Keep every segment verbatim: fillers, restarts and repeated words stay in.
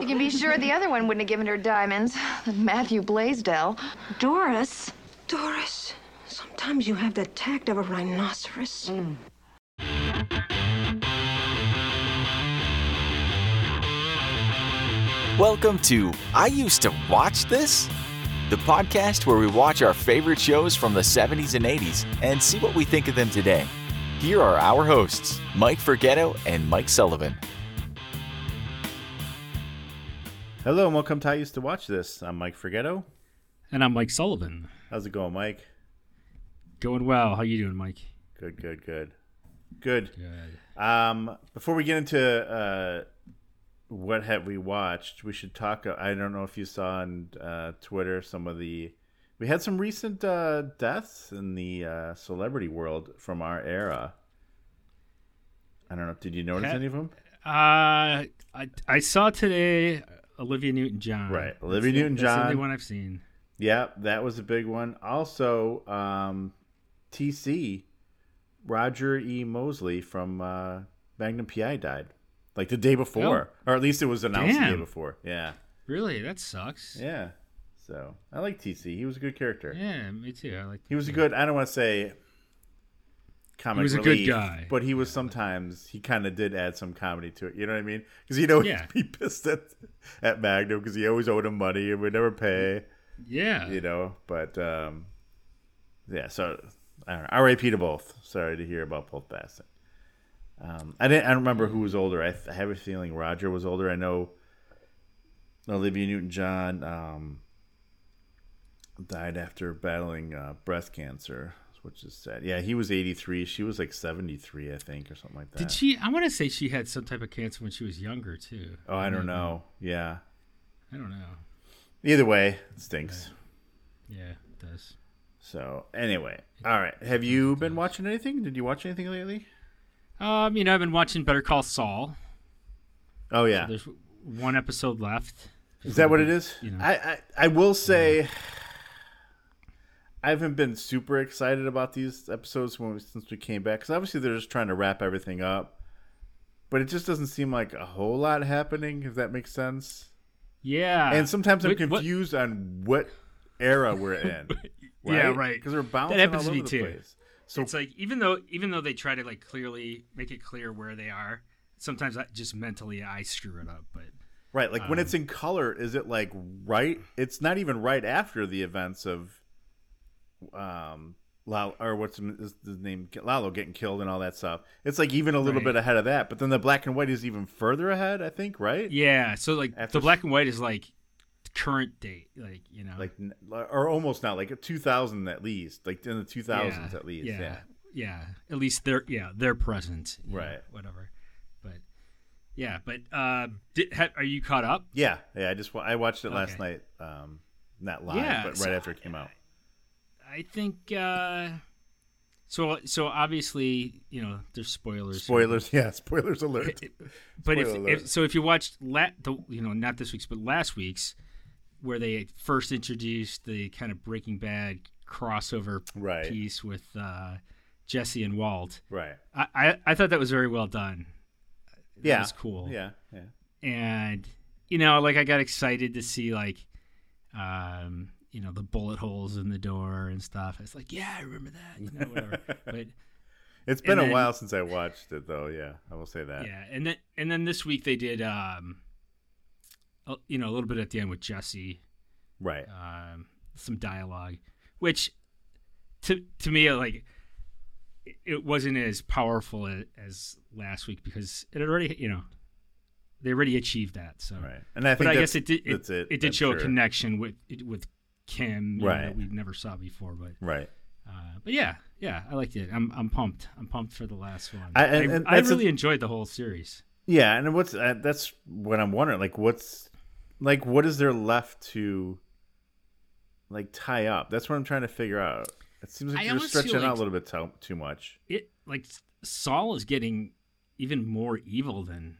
You can be sure the other one wouldn't have given her diamonds. Matthew Blaisdell. Doris. Doris, sometimes you have the tact of a rhinoceros. Mm. Welcome to I Used to Watch This, the podcast where we watch our favorite shows from the seventies and eighties and see what we think of them today. Here are our hosts, Mike Forgetto and Mike Sullivan. Hello and welcome to I Used to Watch This. I'm Mike Forgetto. And I'm Mike Sullivan. How's it going, Mike? Going well. How you doing, Mike? Good, good, good. Good. Good. Um, before we get into... Uh, what have we watched? We should talk. I don't know if you saw on uh, Twitter some of the. We had some recent uh, deaths in the uh, celebrity world from our era. I don't know. Did you notice had, any of them? Uh, I I saw today Olivia Newton-John. Right, Olivia Newton-John. That's the only one I've seen. Yeah, that was a big one. Also, um, T C, Roger E. Mosley from uh, Magnum P I died. Like the day before, oh. or at least it was announced Damn. the day before. Yeah. Really? That sucks. Yeah. So I like T C. He was a good character. Yeah, me too. I like. He was a good. I don't want to say comic relief. He was relief, a good guy, but he was yeah. sometimes he kind of did add some comedy to it. You know what I mean? Because you know he'd yeah. be pissed at at Magnum because he always owed him money and would never pay. Yeah. You know, but um, yeah. So I don't know. R I P to both. Sorry to hear about both passing. Um, I didn't. I don't remember who was older. I, th- I have a feeling Roger was older. I know Olivia Newton-John um, died after battling uh, breast cancer, which is sad. Yeah, he was eighty-three. She was like seventy-three, I think, or something like that. Did she? I want to say she had some type of cancer when she was younger too. Oh, I, I don't know. know. Yeah, I don't know. Either way, it stinks. Yeah, yeah it does. So anyway, all right. Have you been watching anything? Did you watch anything lately? Um, you know, I've been watching Better Call Saul. Oh yeah, so there's one episode left. Is that what it is? You know. I, I I will say, yeah. I haven't been super excited about these episodes when we, since we came back because obviously they're just trying to wrap everything up, but it just doesn't seem like a whole lot happening. If that makes sense. Yeah. And sometimes Wait, I'm confused what? on what era we're in. Right? Yeah, right. Because we're bouncing all over the too. place. So it's like even though even though they try to like clearly make it clear where they are, sometimes I, just mentally I screw it up. But right, like um, when it's in color, is it like right? It's not even right after the events of, um, Lalo or what's his name, Lalo getting killed and all that stuff. It's like even a little right. bit ahead of that. But then the black and white is even further ahead, I think, right? Yeah. So like after the black and white is like current date, like you know, like or almost not, like two thousand at least, like in the two thousands yeah, at least, yeah, yeah, yeah, at least they're yeah they're present, right, know, whatever, but yeah, but uh, did, ha, are you caught up? Yeah, yeah, I just I watched it okay. last night, um, not live, yeah, but right so, after it came out. I think uh, so. So obviously, you know, there's spoilers. Spoilers, yeah, spoilers alert. But Spoiler if, alert. if so, if you watched la- the, you know, not this week's, but last week's. Where they first introduced the kind of Breaking Bad crossover right. piece with uh, Jesse and Walt. Right. I, I, I thought that was very well done. That yeah. It was cool. Yeah. Yeah. And, you know, like I got excited to see, like, um, you know, the bullet holes in the door and stuff. I was like, yeah, I remember that. You know, whatever. But it's been a then, while since I watched it, though. Yeah. I will say that. Yeah. And then, and then this week they did. Um, You know, a little bit at the end with Jesse, right? Um, some dialogue, which to to me like it wasn't as powerful as, as last week because it already you know they already achieved that. So right, and I think but I guess it did it, it, it did show sure. a connection with with Kim right know, that we never saw before, but right. Uh, but yeah, yeah, I liked it. I'm I'm pumped. I'm pumped for the last one. I and, and I, I really a... enjoyed the whole series. Yeah, and what's uh, that's what I'm wondering. Like, what's Like, what is there left to, like, tie up? That's what I'm trying to figure out. It seems like I you're stretching like out a little bit too, too much. It like Saul is getting even more evil than,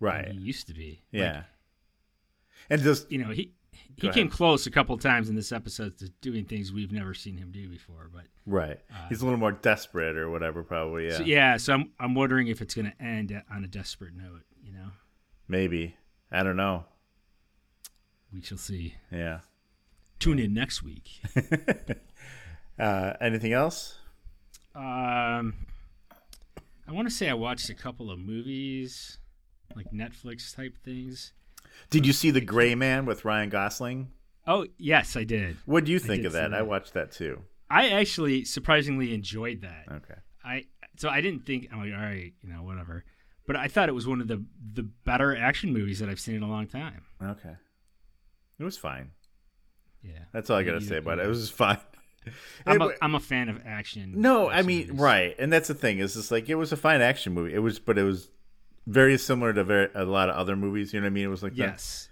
right. than he used to be. Yeah, like, and just you know he he came ahead. close a couple times in this episode to doing things we've never seen him do before. But right, uh, he's a little more desperate or whatever, probably. Yeah, so, yeah. So I'm I'm wondering if it's going to end on a desperate note. You know, maybe I don't know. we shall see. Yeah. Tune in next week. uh, anything else? Um, I want to say I watched a couple of movies, like Netflix type things. Did you see The Gray Man with Ryan Gosling? Oh, yes, I did. What do you think of that? that? I watched that too. I actually surprisingly enjoyed that. Okay. I so I didn't think I'm like, all right, you know, whatever. But I thought it was one of the the better action movies that I've seen in a long time. Okay. It was fine. Yeah. That's all I got to say about it. It was fine. I'm a, I'm a fan of action. No, action I mean, movies. Right. And that's the thing. It's just like it was a fine action movie. It was but it was very similar to very, a lot of other movies, you know what I mean? It was like yes.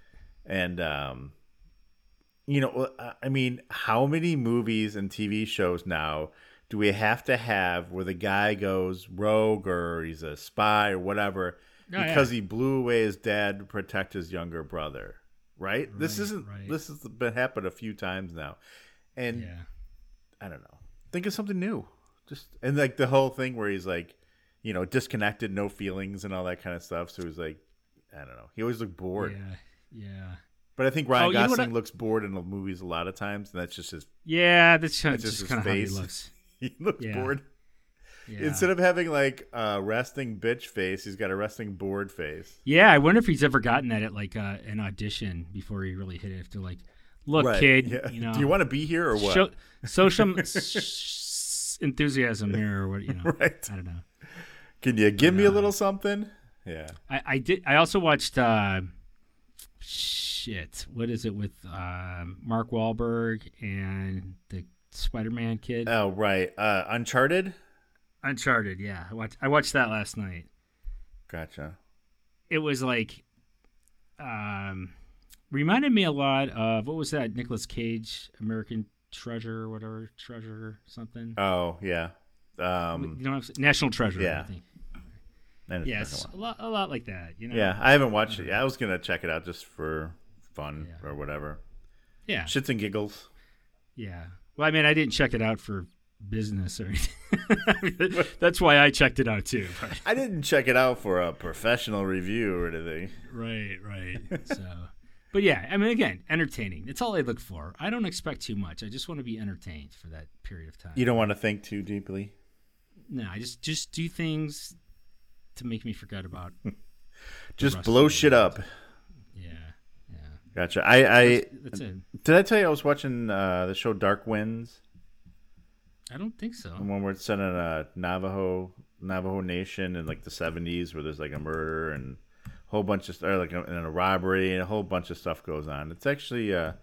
that. And um you know, I mean, how many movies and T V shows now do we have to have where the guy goes rogue or he's a spy or whatever oh, because yeah. he blew away his dad to protect his younger brother, right? right this isn't. Right. This has been happened a few times now, and yeah. I don't know. Think of something new, just and like the whole thing where he's like, you know, disconnected, no feelings, and all that kind of stuff. So he's like, I don't know. He always looked bored. Yeah. Yeah. But I think Ryan oh, Gosling you know I... looks bored in the movies a lot of times, and that's just his. Yeah, that's, that's just, just kind of how he looks. He looks yeah. bored. Yeah. Instead of having like a resting bitch face, he's got a resting bored face. Yeah, I wonder if he's ever gotten that at like uh, an audition before he really hit it. After like, look, right. kid, yeah. you know, do you want to be here or what? Show, social s- enthusiasm here or what? You know, right. I don't know. Can you give but, me a little uh, something? Yeah. I, I did. I also watched. Uh, Shit! What is it with um, Mark Wahlberg and the Spider-Man kid? Oh right, uh, Uncharted. Uncharted, yeah. I watched. I watched that last night. Gotcha. It was like, um, reminded me a lot of what was that Nicolas Cage American Treasure or whatever Treasure something. Oh yeah. Um, you know, National Treasure. Yeah. I think. Yes, a lot, a lot like that. You know. Yeah, I haven't watched it. I was gonna check it out just for. Fun yeah. or whatever. Yeah. Shits and giggles. Yeah. Well, I mean, I didn't check it out for business or anything. That's why I checked it out, too. But. I didn't check it out for a professional review or anything. Right, right. So, but yeah, I mean, again, entertaining. That's all I look for. I don't expect too much. I just want to be entertained for that period of time. You don't want to think too deeply? No, I just, just do things to make me forget about Just blow shit up. Gotcha. I, I that's it. Did I tell you I was watching uh, the show Dark Winds? I don't think so. The one where it's set in a Navajo Navajo Nation in like the seventies, where there's like a murder and a whole bunch of or like a, and a robbery and a whole bunch of stuff goes on. It's actually uh,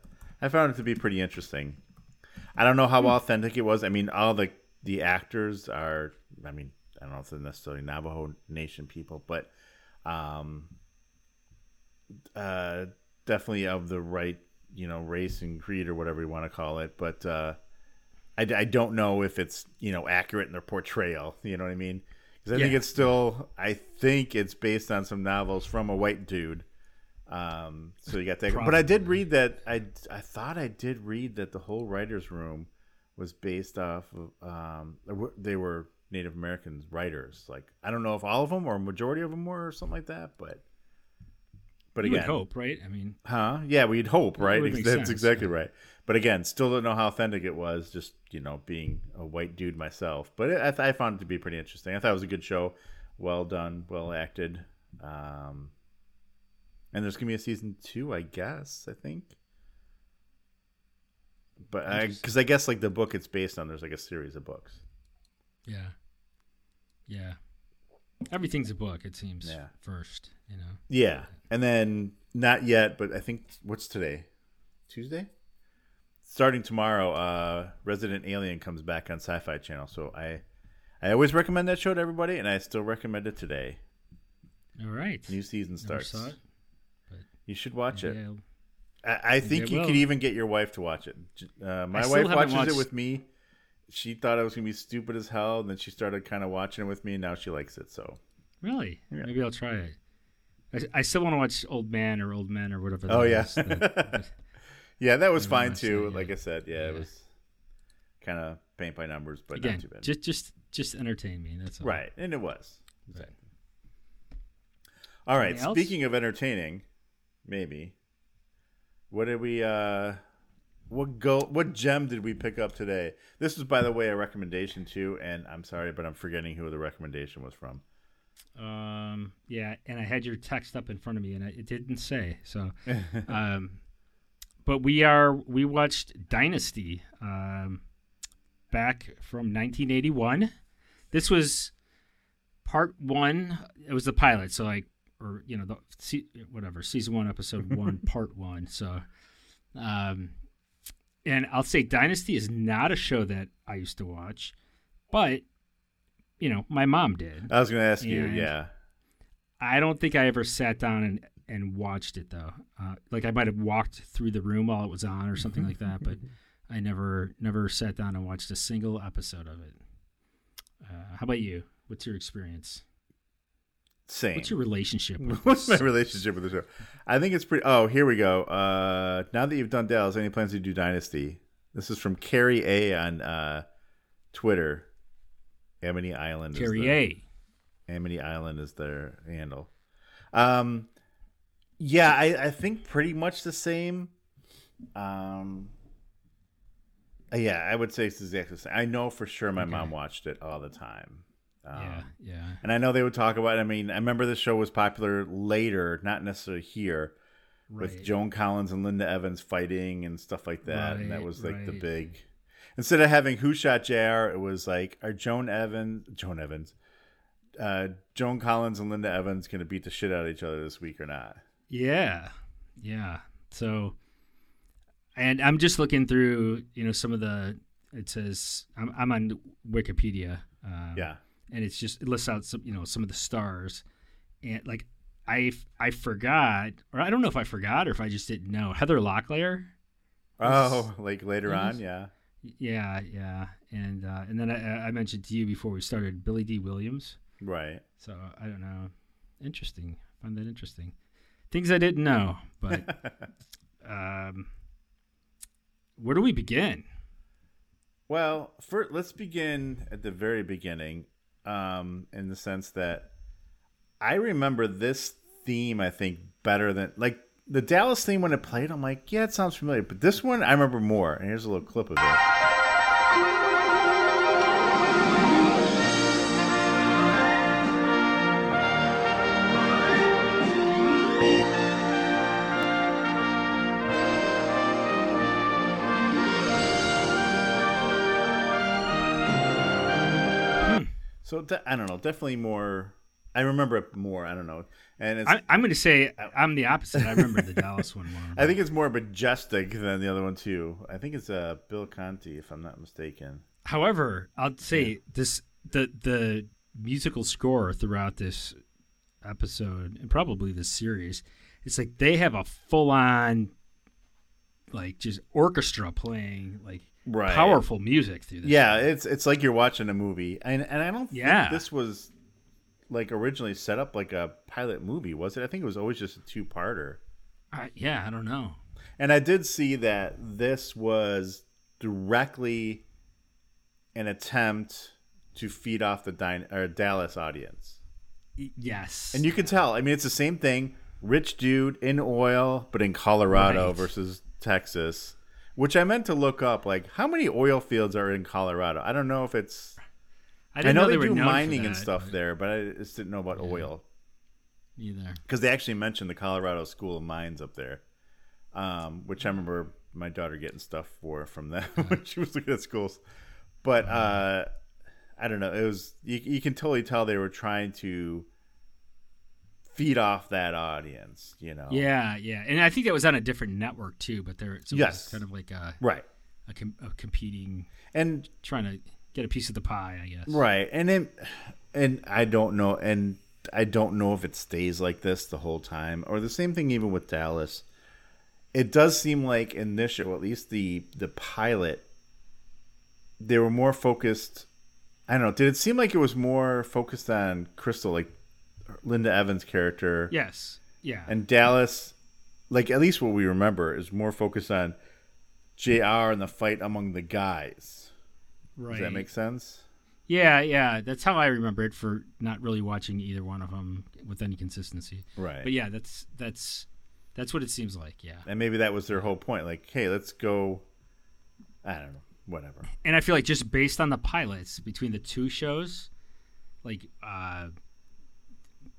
I found it to be pretty interesting. I don't know how hmm. authentic it was. I mean, all the the actors are. I mean, I don't know if they're necessarily Navajo Nation people, but um, uh. definitely of the right, you know, race and creed or whatever you want to call it. But uh, I, I don't know if it's, you know, accurate in their portrayal. You know what I mean? Because I yeah. think it's still, I think it's based on some novels from a white dude. Um, so you got that. But I did read that. I, I thought I did read that the whole writer's room was based off of, um, they were Native Americans writers. Like, I don't know if all of them or a majority of them were or something like that, but. But again, you would hope, right? I mean, huh? Yeah, we'd hope, right? That's sense, exactly yeah. right. But again, still don't know how authentic it was. Just you know, being a white dude myself, but it, I, th- I found it to be pretty interesting. I thought it was a good show, well done, well acted. Um, and there's gonna be a season two, I guess. I think, but because I, I guess like the book it's based on, there's like a series of books. Yeah. Yeah. Everything's a book, it seems. Yeah. First, you know. Yeah, and then not yet, but I think what's today, Tuesday. Starting tomorrow, uh, Resident Alien comes back on Sci-Fi Channel. So I, I always recommend that show to everybody, and I still recommend it today. All right. New season starts. Never saw it, but you should watch it. I'll, I, I think you could even get your wife to watch it. Uh, my wife watches watched... it with me. She thought I was going to be stupid as hell, and then she started kind of watching it with me, and now she likes it. So, really? Yeah. Maybe I'll try it. I, I still want to watch Old Man or Old Men or whatever. That oh, yeah. Was, that, that, yeah, that was fine, too. It, yeah. Like I said, yeah, yeah. it was kind of paint by numbers, but again, not too bad. Just, just, just entertain me. That's all. Right, and it was. Exactly. All right, speaking of entertaining, maybe, What did we? Uh, what gold? What gem did we pick up today? This is, by the way, a recommendation too, and I'm sorry, but I'm forgetting who the recommendation was from. Um. Yeah, and I had your text up in front of me, and I, it didn't say so. um, but we are we watched Dynasty, um, back from nineteen eighty-one. This was part one. It was the pilot, so like, or you know, the se- whatever season one, episode one, part one. So, um, and I'll say Dynasty is not a show that I used to watch, but. You know, my mom did. I was going to ask and you, yeah. I don't think I ever sat down and, and watched it, though. Uh, like, I might have walked through the room while it was on or something like that, but I never never sat down and watched a single episode of it. Uh, how about you? What's your experience? Same. What's your relationship with What's this? My relationship with the show? I think it's pretty... Oh, here we go. Uh, now that you've done Dallas, any plans to do Dynasty? This is from Carrie A. on uh, Twitter. Amity Island Carrie is their, Amity Island is their handle. Um, yeah, I, I think pretty much the same. Um, yeah, I would say it's exactly the same. I know for sure my okay. mom watched it all the time. Um, yeah, yeah. And I know they would talk about it. I mean, I remember this show was popular later, not necessarily here, right. with Joan Collins and Linda Evans fighting and stuff like that. Right, and that was like right. the big... Instead of having Who Shot J R, it was like, are Joan Evans, Joan Evans, uh, Joan Collins and Linda Evans going to beat the shit out of each other this week or not? Yeah. Yeah. So, and I'm just looking through, you know, some of the, it says, I'm, I'm on Wikipedia. Um, yeah. And it's just, it lists out some, you know, some of the stars. And like, I, I forgot, or I don't know if I forgot or if I just didn't know. Heather Locklear. Oh, like later on. Yeah. Yeah, yeah, and uh, and then I, I mentioned to you before we started Billy D. Williams, right? So I don't know, interesting. I find that interesting. Things I didn't know, but um, where do we begin? Well, first, let's begin at the very beginning, um, in the sense that I remember this theme. I think better than like. The Dallas theme, when it played, I'm like, yeah, it sounds familiar. But this one, I remember more. And here's a little clip of it. Hmm. So, I don't know. Definitely more... I remember it more. I don't know. And it's, I, I'm going to say I'm the opposite. I remember the Dallas one more. I think it's more majestic than the other one, too. I think it's uh, Bill Conti, if I'm not mistaken. However, I'll say yeah. this the the musical score throughout this episode and probably this series, it's like they have a full-on, like, just orchestra playing, like, right. powerful music through this. Yeah, it's, it's like you're watching a movie. And, and I don't yeah. think this was... like originally set up like a pilot movie, was it? I think it was always just a two-parter. Uh, yeah, I don't know. And I did see that this was directly an attempt to feed off the Dyn- or Dallas audience. Yes. And you can tell. I mean, it's the same thing. Rich dude in oil, but in Colorado right. versus Texas, which I meant to look up. Like, how many oil fields are in Colorado? I don't know if it's... I, didn't I know, know they, they were do mining that, and stuff but... there, but I just didn't know about yeah. oil. Neither. Because they actually mentioned the Colorado School of Mines up there, um, which I remember my daughter getting stuff for from them uh, when she was looking at schools. But uh, uh, I don't know. It was you, you can totally tell they were trying to feed off that audience, you know? Yeah, yeah. And I think that was on a different network, too, but there so yes. it was kind of like a, right. a, com- a competing and trying to... get a piece of the pie, I guess. Right, and then, and I don't know, and I don't know if it stays like this the whole time, or the same thing even with Dallas. It does seem like in this show, at least the the pilot, they were more focused. I don't know. Did it seem like it was more focused on Krystle, like Linda Evans' character? Yes. Yeah. And Dallas, like at least what we remember, is more focused on J R and the fight among the guys. Right. Does that make sense? Yeah, yeah. That's how I remember it for not really watching either one of them with any consistency. Right. But yeah, that's that's That's what it seems like, yeah. And maybe that was their whole point. Like, hey, let's go, I don't know, whatever. And I feel like just based on the pilots between the two shows, like, uh,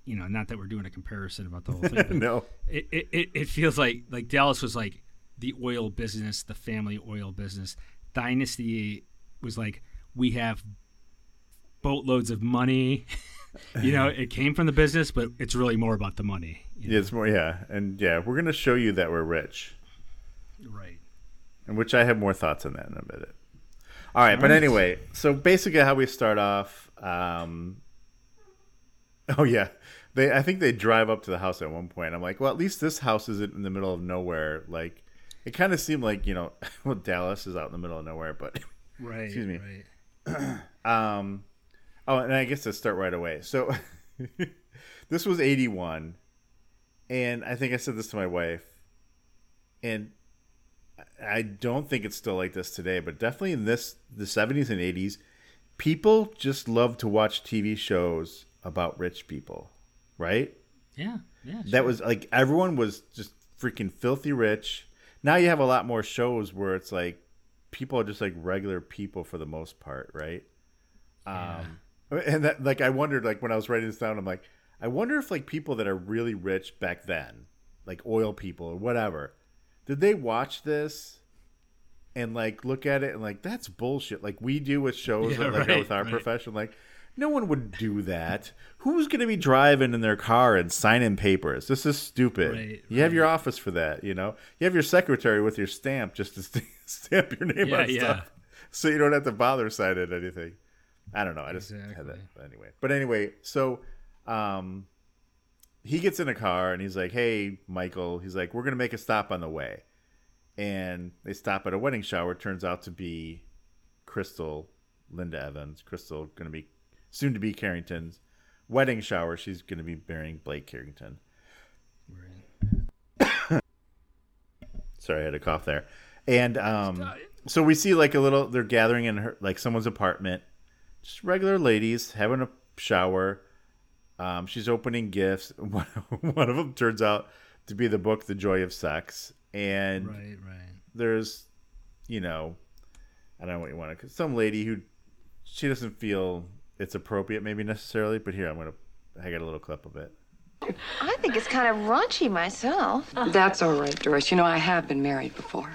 you know, not that we're doing a comparison about the whole thing. But no. It, it, it feels like, like Dallas was like the oil business, the family oil business. Dynasty was like, we have boatloads of money. You know, it came from the business, but it's really more about the money. You know? Yeah, it's more, yeah. And yeah, we're going to show you that we're rich. Right. And which I have more thoughts on that in a minute. All right. All but right. Anyway, so basically how we start off. Um, oh, yeah. they I think they drive up to the house at one point. I'm like, well, at least this house isn't in the middle of nowhere. Like, it kind of seemed like, you know, well, Dallas is out in the middle of nowhere, but. Right. Excuse me. Right. um, Oh, and I guess let's start right away. So this was eighty-one, and I think I said this to my wife, and I don't think it's still like this today, but definitely in this the seventies and eighties, people just love to watch T V shows about rich people, right? Yeah, yeah. Sure. That was like everyone was just freaking filthy rich. Now you have a lot more shows where it's like people are just like regular people for the most part, right? Yeah. Um And that, like, I wondered, like, when I was writing this down, I'm like, I wonder if, like, people that are really rich back then, like oil people or whatever, did they watch this and, like, look at it and, like, that's bullshit. Like, we do with shows, yeah, like, right, with our right. profession. Like, no one would do that. Who's going to be driving in their car and signing papers? This is stupid. Right, you right. have your office for that, you know? You have your secretary with your stamp just to st- stamp your name yeah, on yeah. stuff so you don't have to bother signing anything. I don't know. I just exactly. had that. But anyway. But anyway, so um, he gets in a car and he's like, hey, Michael. He's like, we're going to make a stop on the way. And they stop at a wedding shower. It turns out to be Krystle, Linda Evans. Krystle, going to be soon to be Carrington's wedding shower. She's going to be marrying Blake Carrington. Right. Sorry, I had a cough there. And um, so we see like a little, they're gathering in her, like someone's apartment. Just regular ladies having a shower. Um, she's opening gifts. One, one of them turns out to be the book, The Joy of Sex. And right, right. there's, you know, I don't know what you want to, some lady who, she doesn't feel it's appropriate maybe necessarily. But here, I'm going to, I got a little clip of it. I think it's kind of raunchy myself. That's all right, Doris. You know, I have been married before.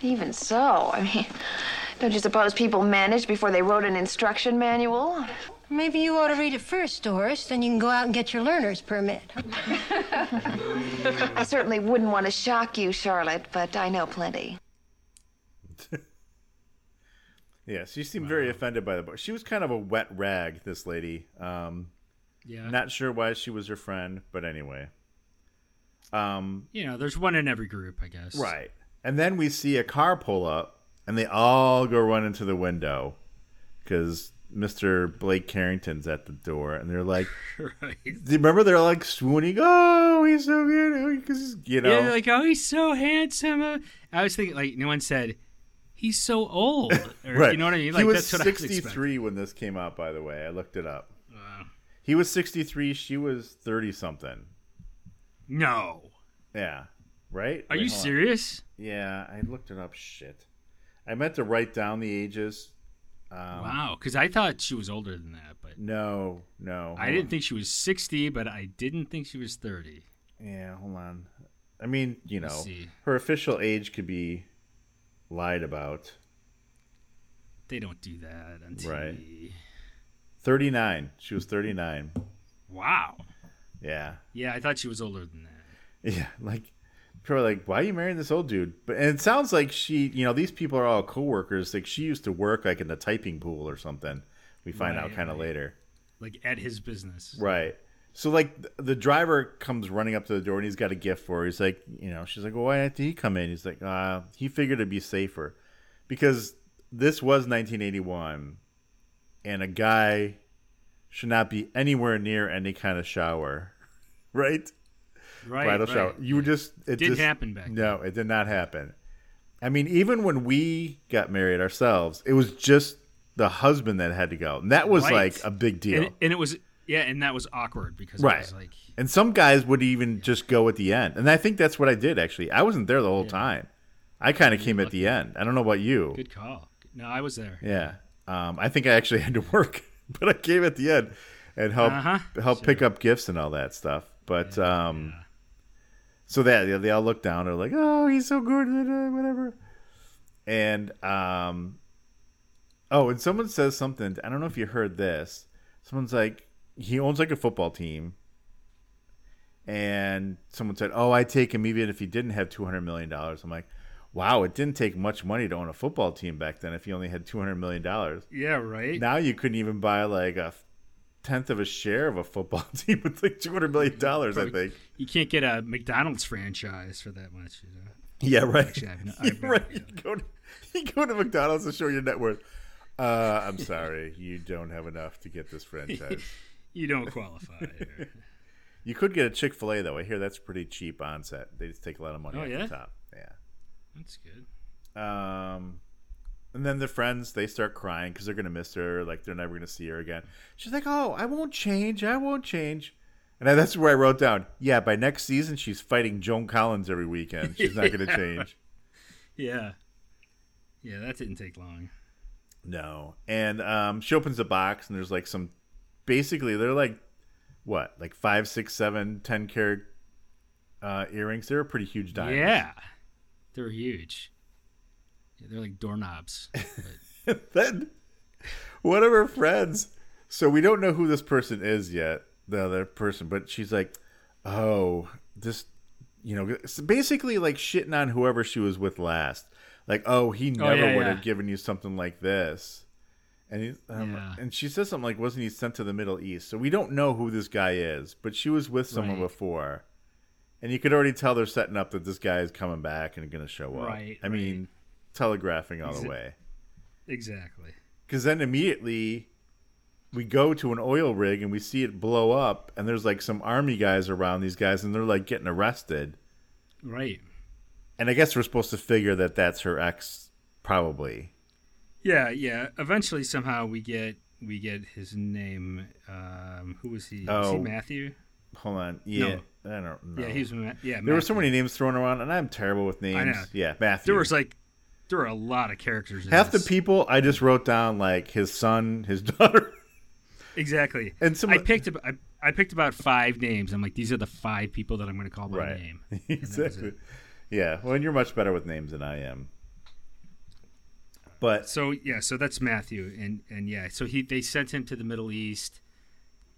Even so, I mean... Don't you suppose people managed before they wrote an instruction manual? Maybe you ought to read it first, Doris. Then you can go out and get your learner's permit. I certainly wouldn't want to shock you, Charlotte, but I know plenty. Yeah, she seemed wow. very offended by the book. She was kind of a wet rag, this lady. Um, yeah. Not sure why she was her friend, but anyway. Um, you know, there's one in every group, I guess. Right. And then we see a car pull up. And they all go run into the window because Mister Blake Carrington's at the door. And they're like, right. do you remember? They're like swooning. Oh, he's so good. Cause, you know. Yeah, they're like, oh, he's so handsome. I was thinking, like, no one said, he's so old. Or, right. You know what I mean? Like, he was that's what sixty-three when this came out, by the way. I looked it up. Uh, he was sixty-three. She was thirty-something. No. Yeah. Right? Are Wait, you serious? On. Yeah. I looked it up. Shit. I meant to write down the ages. Um, wow, because I thought she was older than that, but no, no. I didn't on. think she was sixty, but I didn't think she was thirty. Yeah, hold on. I mean, you Let's know, see. Her official age could be lied about. They don't do that on T V. Right. thirty-nine. She was thirty-nine. Wow. Yeah. Yeah, I thought she was older than that. Yeah, like. People are like, why are you marrying this old dude? But and it sounds like she, you know, these people are all coworkers. Like she used to work like in the typing pool or something. We find right, out kind of right. later. Like at his business. Right. So like the driver comes running up to the door and he's got a gift for her. He's like, you know, she's like, well, why did he come in? He's like, uh, he figured it'd be safer. Because this was nineteen eighty-one and a guy should not be anywhere near any kind of shower. Right? Right, bridal right. shower. You yeah. just it didn't happen back then. No, it did not happen. I mean, even when we got married ourselves, it was just the husband that had to go, and that was right. like a big deal. And, and it was Yeah, and that was awkward because right. it was like... And some guys would even yeah. just go at the end. And I think that's what I did, actually. I wasn't there the whole yeah. time. I kind of came at the end. I don't know about you. Good call. No, I was there. Yeah. Um, I think I actually had to work, but I came at the end and helped uh-huh. help sure. pick up gifts and all that stuff. But yeah. um, yeah. so that they all looked down. They're like, oh, he's so good, whatever. And, um, oh, and someone says something. I don't know if you heard this. Someone's like, he owns like a football team, and someone said, "Oh, I'd take him even if he didn't have two hundred million dollars." I'm like, "Wow, it didn't take much money to own a football team back then. If you only had two hundred million dollars, yeah, right. Now you couldn't even buy like a tenth of a share of a football team with like two hundred million dollars. I think you can't get a McDonald's franchise for that much. You know? Yeah, right. Actually, I've no, I've yeah, right. You go, to, you go to McDonald's and show your net worth. Uh, I'm sorry, you don't have enough to get this franchise." You don't qualify. You could get a Chick-fil-A, though. I hear that's pretty cheap onset. They just take a lot of money oh, off yeah? the top. Yeah. That's good. Um, and then the friends, they start crying because they're going to miss her. Like, they're never going to see her again. She's like, oh, I won't change. I won't change. And I, that's where I wrote down, yeah, by next season, she's fighting Joan Collins every weekend. She's not yeah. going to change. Yeah. Yeah, that didn't take long. No. And um, she opens the box, and there's, like, some... Basically, they're like, what, like five, six, seven, ten carat uh, earrings. They're pretty huge diamonds. Yeah, they're huge. Yeah, they're like doorknobs. But... Then one of her friends. So we don't know who this person is yet, the other person. But she's like, oh, this, you know, basically like shitting on whoever she was with last. Like, oh, he never oh, yeah, would yeah. have given you something like this. And he, um, yeah. and she says something like, wasn't he sent to the Middle East? So we don't know who this guy is, but she was with someone right. before. And you could already tell they're setting up that this guy is coming back and going to show up. Right, I right. mean, telegraphing all Exa- the way. Exactly. Because then immediately we go to an oil rig and we see it blow up. And there's like some army guys around these guys and they're like getting arrested. Right. And I guess we're supposed to figure that that's her ex probably. Yeah, yeah. Eventually, somehow we get we get his name. Um, who was he? Oh, was he Matthew? Hold on. Yeah, no. I don't know. Yeah, he was. Ma- yeah, there Matthew. were so many names thrown around, and I'm terrible with names. I know. Yeah, Matthew. There was like there were a lot of characters. In Half this. the people I just wrote down like his son, his daughter. Exactly. And some I picked I, I picked about five names. I'm like, these are the five people that I'm going to call by right. name. Exactly. Yeah. Well, and you're much better with names than I am. But so yeah, so that's Matthew, and, and yeah, so he they sent him to the Middle East,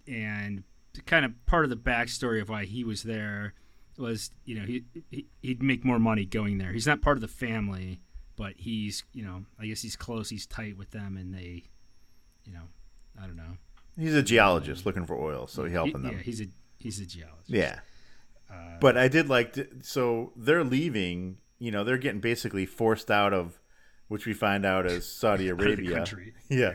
and kind of part of the backstory of why he was there was you know he, he he'd make more money going there. He's not part of the family, but he's you know I guess he's close, he's tight with them, and they, you know, I don't know. He's a geologist um, looking for oil, so he's helping he, them. Yeah, he's a he's a geologist. Yeah, uh, but I did like to, so they're leaving. You know, they're getting basically forced out of. Which we find out is Saudi Arabia. Country. Yeah. yeah.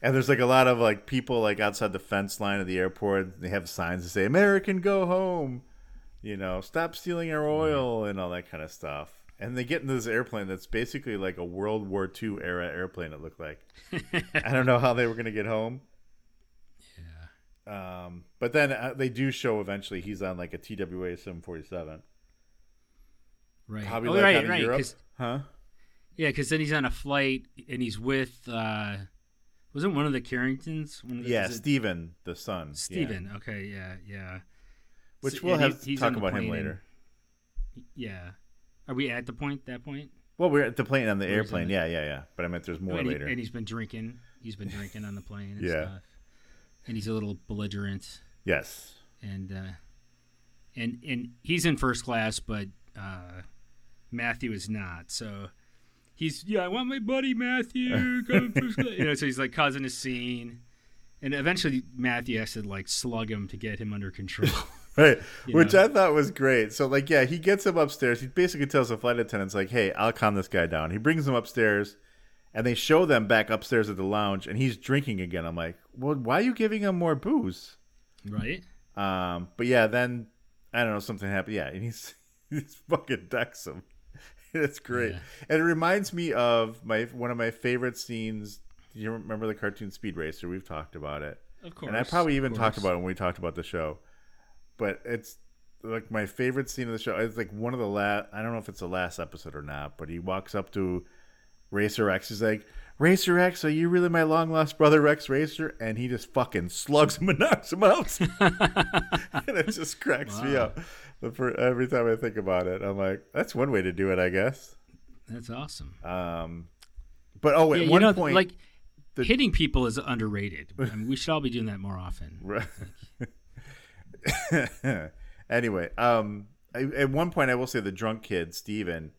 And there's like a lot of like people like outside the fence line of the airport. They have signs that say, American, go home. You know, stop stealing our oil and all that kind of stuff. And they get into this airplane that's basically like a World War Two era airplane, it looked like. I don't know how they were going to get home. Yeah. Um, but then uh, they do show eventually he's on like a T W A seven forty-seven. Right. Probably oh, like right, out of right, Europe. Huh? Yeah, because then he's on a flight and he's with, uh, wasn't one of the Carringtons? One of the, yeah, Stephen, the son. Stephen, yeah. okay, yeah, yeah. Which so, we'll have to talk about him later. And, yeah. Are we at the point, that point? Well, we're at the plane on the or airplane, on the, yeah, yeah, yeah. But I meant there's more and later. He, and he's been drinking. He's been drinking on the plane and yeah. stuff. And he's a little belligerent. Yes. And, uh, and, and he's in first class, but uh, Matthew is not, so... He's, yeah, I want my buddy Matthew. Come first class. You know, so he's like causing a scene. And eventually Matthew has to like slug him to get him under control. Right. Which know? I thought was great. So like, yeah, he gets him upstairs. He basically tells the flight attendants like, hey, I'll calm this guy down. He brings him upstairs and they show them back upstairs at the lounge and he's drinking again. I'm like, well, why are you giving him more booze? Right. Um, but yeah, then I don't know, something happened. Yeah. And he's, he's fucking decks him. That's great. Yeah. And it reminds me of my one of my favorite scenes. Do you remember the cartoon Speed Racer? We've talked about it. Of course. And I probably even talked about it when we talked about the show. But it's like my favorite scene of the show. It's like one of the last, I don't know if it's the last episode or not, but he walks up to Racer X. He's like, Racer X, are you really my long lost brother Rex Racer? And he just fucking slugs him and knocks him out. And it just cracks wow. me up. For every time I think about it, I'm like, that's one way to do it, I guess. That's awesome. Um, but oh, at yeah, one know, point, like the... hitting people is underrated. I mean, we should all be doing that more often. Right. Anyway, um, I, at one point, I will say the drunk kid Stephen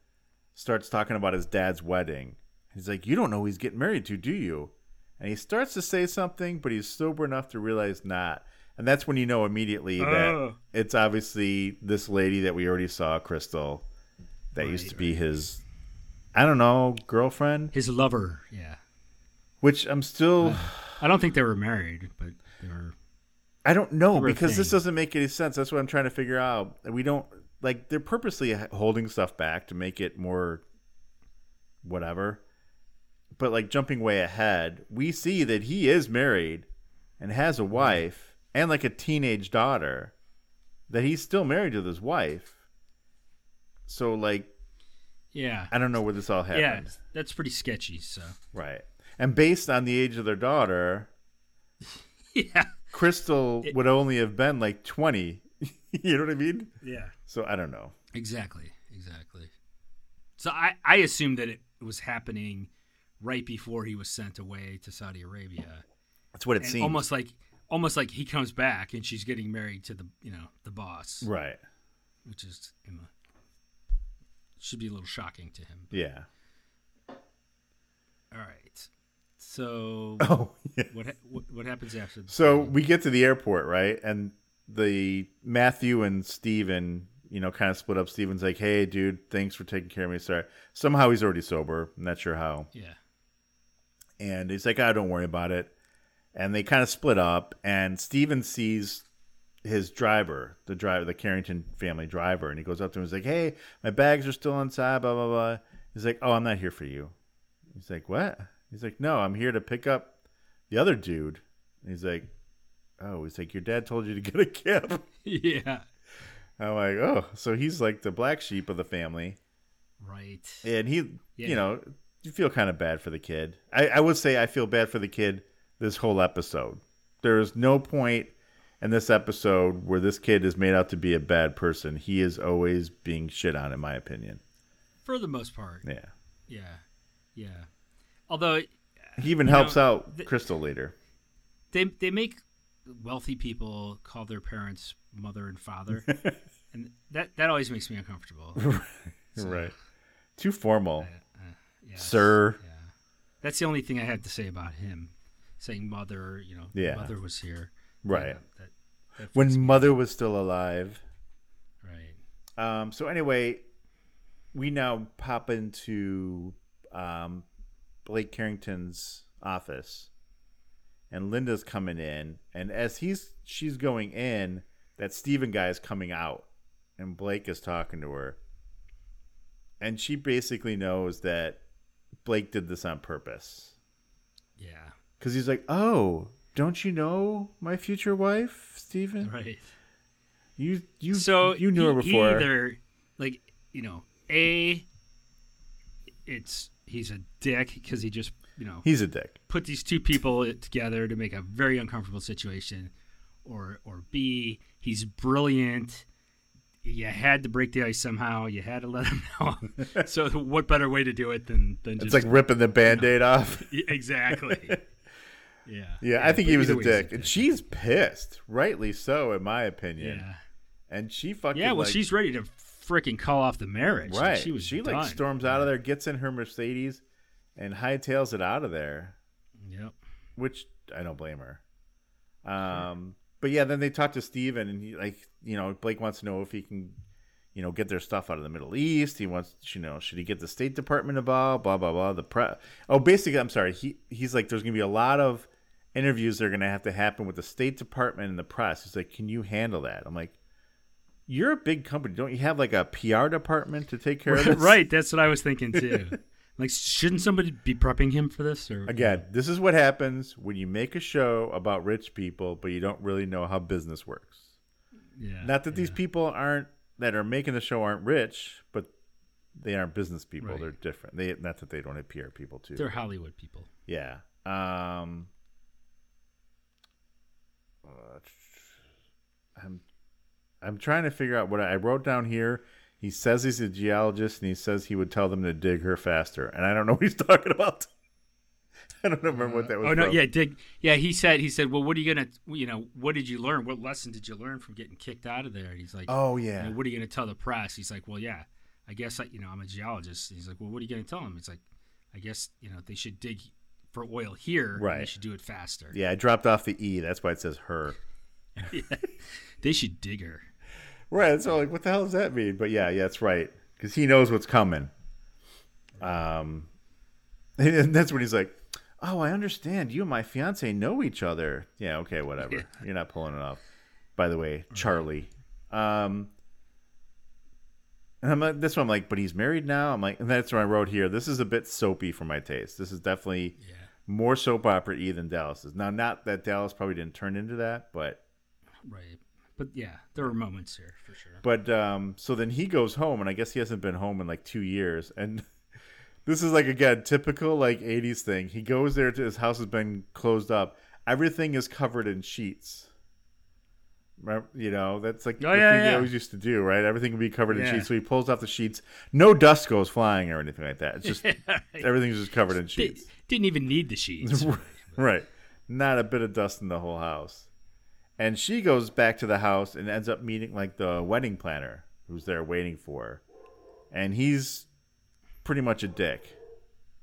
starts talking about his dad's wedding. He's like, "You don't know who he's getting married to, do you?" And he starts to say something, but he's sober enough to realize not. And that's when you know immediately uh, that it's obviously this lady that we already saw, Krystle, that right, used to be right. his, I don't know, girlfriend? His lover, yeah. Which I'm still... Uh, I don't think they were married, but they were... I don't know, because this doesn't make any sense. That's what I'm trying to figure out. We don't... Like, they're purposely holding stuff back to make it more whatever. But, like, jumping way ahead, we see that he is married and has a wife... and like a teenage daughter, that he's still married to this wife. So like, yeah, I don't know where this all happened. Yeah, that's pretty sketchy. So right, and based on the age of their daughter, yeah, Krystle it, would only have been like twenty. You know what I mean? Yeah. So I don't know. Exactly. Exactly. So I I assume that it was happening right before he was sent away to Saudi Arabia. That's what it seems. Almost like. Almost like he comes back and she's getting married to the you know the boss, right? Which is you know, should be a little shocking to him. But. Yeah. All right. So oh, yeah. what, what what happens after? The so party? We get to the airport, right? And the Matthew and Stephen, you know, kind of split up. Stephen's like, "Hey, dude, thanks for taking care of me." Sorry. Somehow he's already sober. I'm not sure how. Yeah. And he's like, "Ah, oh, don't worry about it." And they kind of split up, and Stephen sees his driver, the driver, the Carrington family driver, and he goes up to him and is like, "Hey, my bags are still inside, blah, blah, blah." He's like, "Oh, I'm not here for you." He's like, "What?" He's like, "No, I'm here to pick up the other dude." And he's like, "Oh," he's like, "Your dad told you to get a cab." Yeah. I'm like, oh, so he's like the black sheep of the family. Right. And he, yeah. you know, you feel kind of bad for the kid. I, I would say I feel bad for the kid. This whole episode, there is no point in this episode where this kid is made out to be a bad person. He is always being shit on, in my opinion. For the most part. Yeah. Yeah. Yeah. Although it, he even helps know, out the, Krystle later. They they make wealthy people call their parents mother and father, and that that always makes me uncomfortable. So, right. Too formal, uh, uh, yes, sir. Yeah. That's the only thing I have to say about him. Saying mother, you know, yeah. mother was here. Right. Yeah, that, that when mother good. was still alive. Right. Um, so anyway, we now pop into um, Blake Carrington's office. And Linda's coming in. And as he's she's going in, that Stephen guy is coming out. And Blake is talking to her. And she basically knows that Blake did this on purpose. Yeah. Because he's like, "Oh, don't you know my future wife, Stephen?" Right. You you so you knew he, her before. Either, like, you know, a it's he's a dick because he just you know he's a dick. Put these two people together to make a very uncomfortable situation, or or B, he's brilliant. You had to break the ice somehow. You had to let him know. So what better way to do it than than it's just it's like ripping the Band-Aid you know, off. Exactly. Yeah. yeah, yeah, I think he was a dick. a dick. And she's pissed, rightly so, in my opinion. Yeah. And she fucking Yeah, well, like, she's ready to freaking call off the marriage. Right. Like she was she done. like storms out of there, gets in her Mercedes, and hightails it out of there. Yep. Which I don't blame her. Um, but yeah, then they talk to Stephen, and he, like, you know, Blake wants to know if he can, you know, get their stuff out of the Middle East. He wants, you know, should he get the State Department involved? Blah blah blah. The pre. Oh, basically, I'm sorry. He he's like, there's gonna be a lot of interviews that are going to have to happen with the State Department and the press. He's like, "Can you handle that?" I'm like, "You're a big company. Don't you have like a P R department to take care of this?" Right. That's what I was thinking too. Like, shouldn't somebody be prepping him for this? Or? Again, this is what happens when you make a show about rich people, but you don't really know how business works. Yeah. Not that yeah. these people aren't that are making the show aren't rich, but they aren't business people. Right. They're different. They not that they don't appear people too. They're Hollywood people. Yeah. Um. Uh, I'm. I'm trying to figure out what I, I wrote down here. He says he's a geologist, and he says he would tell them to dig her faster. And I don't know what he's talking about. I don't remember uh, what that was. Oh no, from. yeah, dig. Yeah, he said. He said, "Well, what are you gonna? You know, what did you learn? What lesson did you learn from getting kicked out of there?" And he's like, "Oh yeah." You know, what are you gonna tell the press? He's like, "Well, yeah, I guess I, you know, I'm a geologist." And he's like, "Well, what are you gonna tell them?" He's like, "I guess you know they should dig for oil here. Right. And they should do it faster." Yeah, I dropped off the E. That's why it says her. Yeah. They should dig her. Right, so like, what the hell does that mean? But yeah, yeah, that's right, because he knows what's coming. Um, and that's when he's like, "Oh, I understand. You and my fiance know each other." Yeah, okay, whatever. Yeah. You're not pulling it off. By the way, Charlie. Right. Um, and I'm like, that's when I'm like, but he's married now. I'm like, and that's when I wrote here. This is a bit soapy for my taste. This is definitely yeah. more soap opera-y than Dallas is. Now, not that Dallas probably didn't turn into that, but right. But yeah, there were moments here for sure. But um, so then he goes home, and I guess he hasn't been home in like two years. And this is like, again, typical like eighties thing. He goes there to his house has been closed up. Everything is covered in sheets. You know, that's like oh, the yeah, thing yeah. they always used to do, right? Everything would be covered yeah. in sheets. So he pulls off the sheets. No dust goes flying or anything like that. It's just everything's just covered in sheets. Didn't even need the sheets. Right. Right. Not a bit of dust in the whole house. And she goes back to the house and ends up meeting like the wedding planner who's there waiting for her. And he's pretty much a dick.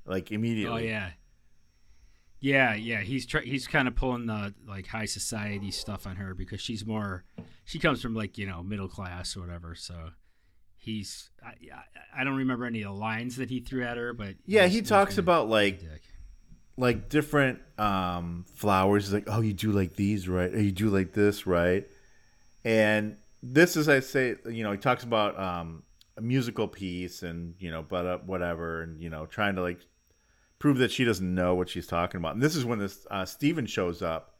Like immediately. Oh yeah. Yeah, yeah. He's tr- he's kind of pulling the like high society stuff on her because she's more she comes from like, you know, middle class or whatever, so he's I, I, I don't remember any of the lines that he threw at her, but yeah, he talks about like Like different um, flowers. He's like, oh, you do like these, right? Or you do like this, right? And this is, I say, you know, he talks about um, a musical piece and, you know, but uh, whatever. And, you know, trying to like prove that she doesn't know what she's talking about. And this is when this uh, Stephen shows up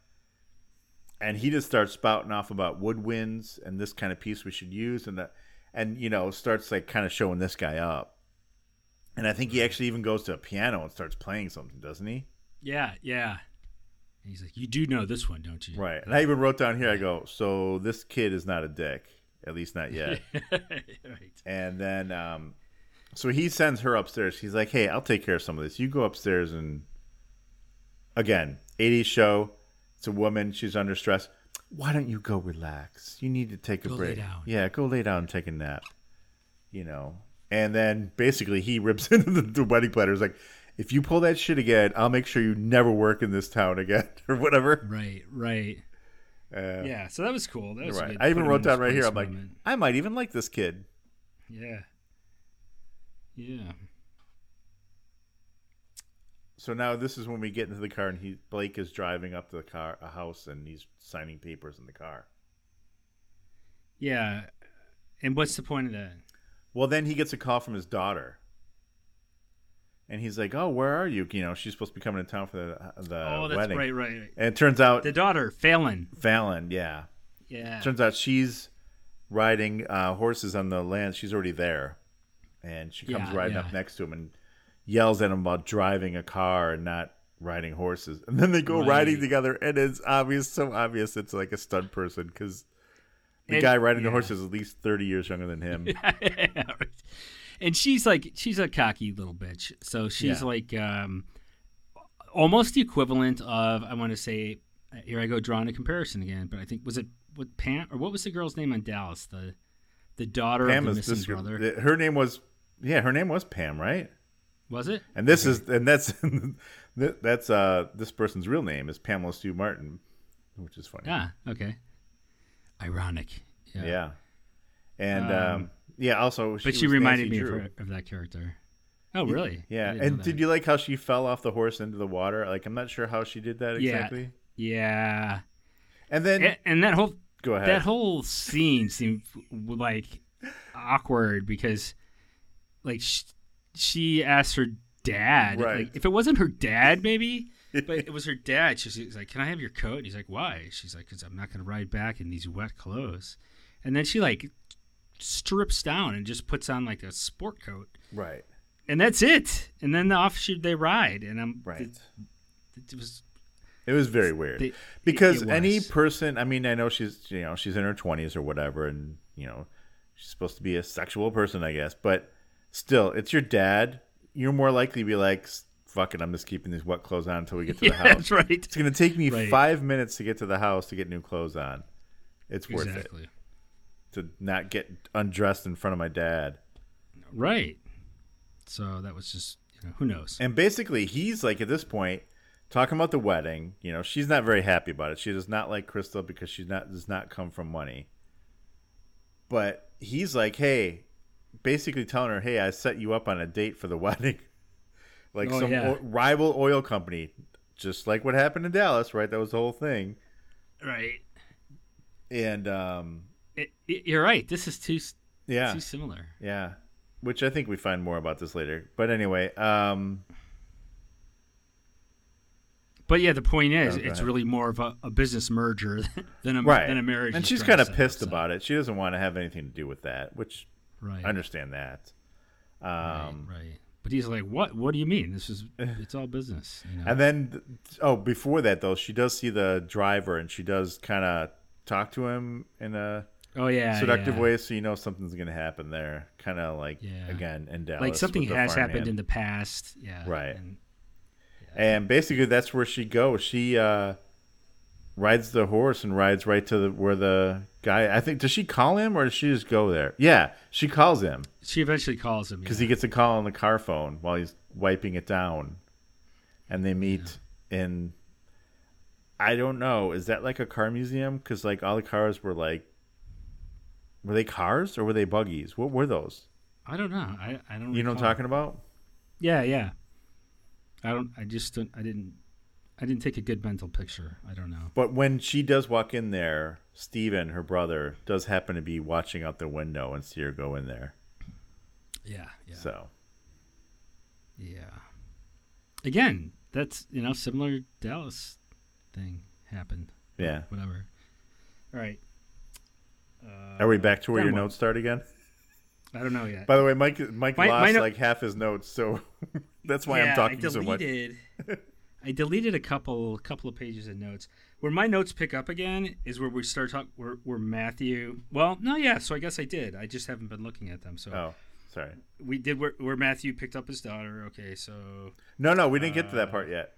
and he just starts spouting off about woodwinds and this kind of piece we should use. And, that, and you know, starts like kind of showing this guy up. And I think he actually even goes to a piano and starts playing something, doesn't he? Yeah, yeah. And he's like, you do know this one, don't you? Right. And I even wrote down here, I go, so this kid is not a dick, at least not yet. Right. And then, um, so he sends her upstairs. He's like, hey, I'll take care of some of this. You go upstairs and, again, eighties show. It's a woman. She's under stress. Why don't you go relax? You need to take a go break. Lay down. Yeah, go lay down and take a nap, you know. And then basically he rips into the, the wedding planner. He's like, if you pull that shit again, I'll make sure you never work in this town again or whatever. Right, right. Uh, yeah, so that was cool. That was right. I even wrote down right here, I'm like, I might even like this kid. Yeah. Yeah. So now this is when we get into the car, and he Blake is driving up to the car, a house, and he's signing papers in the car. Yeah. And what's the point of that? Well, then he gets a call from his daughter, and he's like, "Oh, where are you? You know, she's supposed to be coming to town for the the wedding." Oh, that's wedding. Right, right, right. And it turns out the daughter, Fallon. Fallon, yeah, yeah. It turns out she's riding uh, horses on the land. She's already there, and she comes yeah, riding yeah. up next to him and yells at him about driving a car and not riding horses. And then they go right. riding together, and it's obvious, so obvious, it's like a stunt person because. The and, guy riding yeah. the horse is at least thirty years younger than him. And she's like, she's a cocky little bitch. So she's yeah. like um, almost the equivalent of, I want to say, here I go drawing a comparison again, but I think, was it what Pam, or what was the girl's name on Dallas? The the daughter Pam of the missing this, brother. Her name was, yeah, her name was Pam, right? Was it? And this okay. is, and that's, that's uh, this person's real name is Pamela Sue Martin, which is funny. Yeah, okay. Ironic, yeah, yeah. and um, um, yeah. Also, she but she reminded me of, her, of that character. Oh, really? Yeah. And did you like how she fell off the horse into the water? Like, I'm not sure how she did that exactly. Yeah. yeah. And then, and, and that whole go ahead. That whole scene seemed like awkward because, like, she, she asked her dad. Right. Like, if it wasn't her dad, maybe, but it was her dad. She's, she's like, "Can I have your coat?" And he's like, "Why?" She's like, "Because I'm not going to ride back in these wet clothes." And then she like strips down and just puts on like a sport coat. Right. And that's it. And then off she they ride. And I'm right. It, it was. It was very weird they, because any person. I mean, I know she's you know she's in her twenties or whatever, and you know she's supposed to be a sexual person, I guess, but still, it's your dad. You're more likely to be like, fuck it, I'm just keeping these wet clothes on until we get to the yeah, house. That's right. It's going to take me right. five minutes to get to the house to get new clothes on. It's worth exactly. it. To not get undressed in front of my dad. Right. So that was just, you know, who knows. And basically, he's like, at this point, talking about the wedding. You know, she's not very happy about it. She does not like Krystle because she not, does not come from money. But he's like, hey, basically telling her, hey, I set you up on a date for the wedding. Like oh, some yeah. o- rival oil company, just like what happened in Dallas, right? That was the whole thing. Right. And um, it, it, you're right. This is too, yeah. too similar. Yeah. Which I think we find more about this later. But anyway. Um, but yeah, the point is, oh, it's really more of a, a business merger than a, right. than a marriage. And she's kind of pissed up, about so. it. She doesn't want to have anything to do with that, which right. I understand that. Um, right, right. But he's like, what? What do you mean? This is, it's all business. You know? And then, oh, before that, though, she does see the driver and she does kind of talk to him in a oh, yeah, seductive yeah. way. So, you know, something's going to happen there. Kind of like, yeah. again, in Dallas. Like something has happened hand. in the past. Yeah. Right. And, yeah. and basically, that's where she goes. She uh, rides the horse and rides right to the, where the guy, I think, does she call him or does she just go there? Yeah, she calls him. She eventually calls him. Because yeah. he gets a call on the car phone while he's wiping it down. And they meet yeah. in, I don't know, is that like a car museum? Because like all the cars were like, were they cars or were they buggies? What were those? I don't know. I, I don't You know what I'm talking about? Yeah, yeah. I don't, I just don't, I didn't. I didn't take a good mental picture. I don't know. But when she does walk in there, Stephen, her brother, does happen to be watching out the window and see her go in there. Yeah. yeah. So. Yeah. Again, that's, you know, similar Dallas thing happened. Yeah. Whatever. All right. Uh, Are we back to where your one. notes start again? I don't know yet. By the way, Mike Mike my, lost my no- like half his notes, so that's why yeah, I'm talking I deleted. so much. I deleted a couple couple of pages of notes. Where my notes pick up again is where we start talking. Where, where Matthew, well, no, yeah. So I guess I did. I just haven't been looking at them. So oh, sorry. We did where, where Matthew picked up his daughter. Okay, so no, no, we didn't uh, get to that part yet.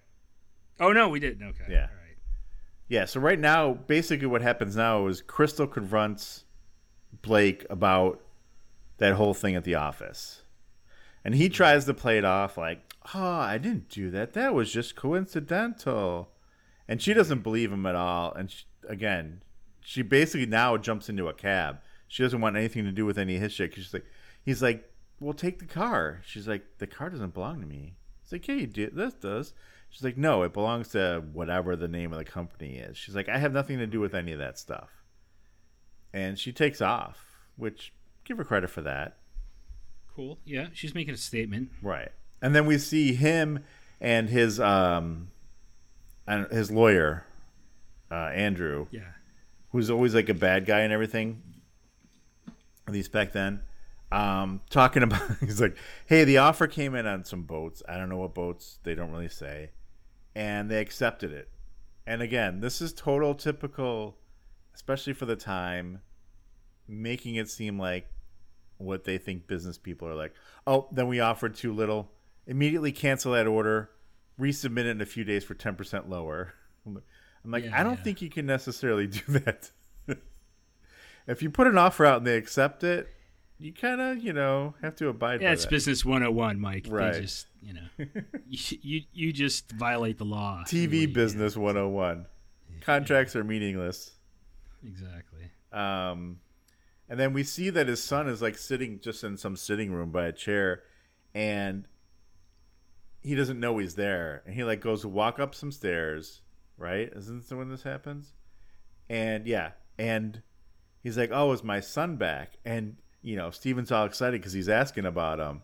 Oh no, we didn't. Okay, yeah, all right. Yeah. So right now, basically, what happens now is Krystle confronts Blake about that whole thing at the office, and he tries to play it off like, oh, I didn't do that. That was just coincidental. And she doesn't believe him at all. And she, again, she basically now jumps into a cab. She doesn't want anything to do with any of his shit. She's like, he's like, well, take the car. She's like, the car doesn't belong to me. He's like, yeah, you do. This does. She's like, no, it belongs to whatever the name of the company is. She's like, I have nothing to do with any of that stuff. And she takes off, which give her credit for that. Cool. Yeah, she's making a statement. Right. And then we see him and his um, and his lawyer, uh, Andrew, yeah, who's always like a bad guy and everything. At least back then, um, talking about he's like, "Hey, the offer came in on some boats. I don't know what boats. They don't really say, and they accepted it." And again, this is total typical, especially for the time, making it seem like what they think business people are like. Oh, then we offered too little. Immediately cancel that order, resubmit it in a few days for ten percent lower. I'm like, yeah, I don't yeah. think you can necessarily do that. If you put an offer out and they accept it, you kind of, you know, have to abide yeah, by that. That's business one oh one, Mike. Right. They just, you know, you, you, you just violate the law. T V business yeah. one oh one. Yeah. Contracts are meaningless. Exactly. Um, and then we see that his son is like sitting just in some sitting room by a chair, and he doesn't know he's there, and he like goes to walk up some stairs, right? Isn't this when this happens? And yeah, and he's like, "Oh, is my son back?" And you know, Stephen's all excited because he's asking about him.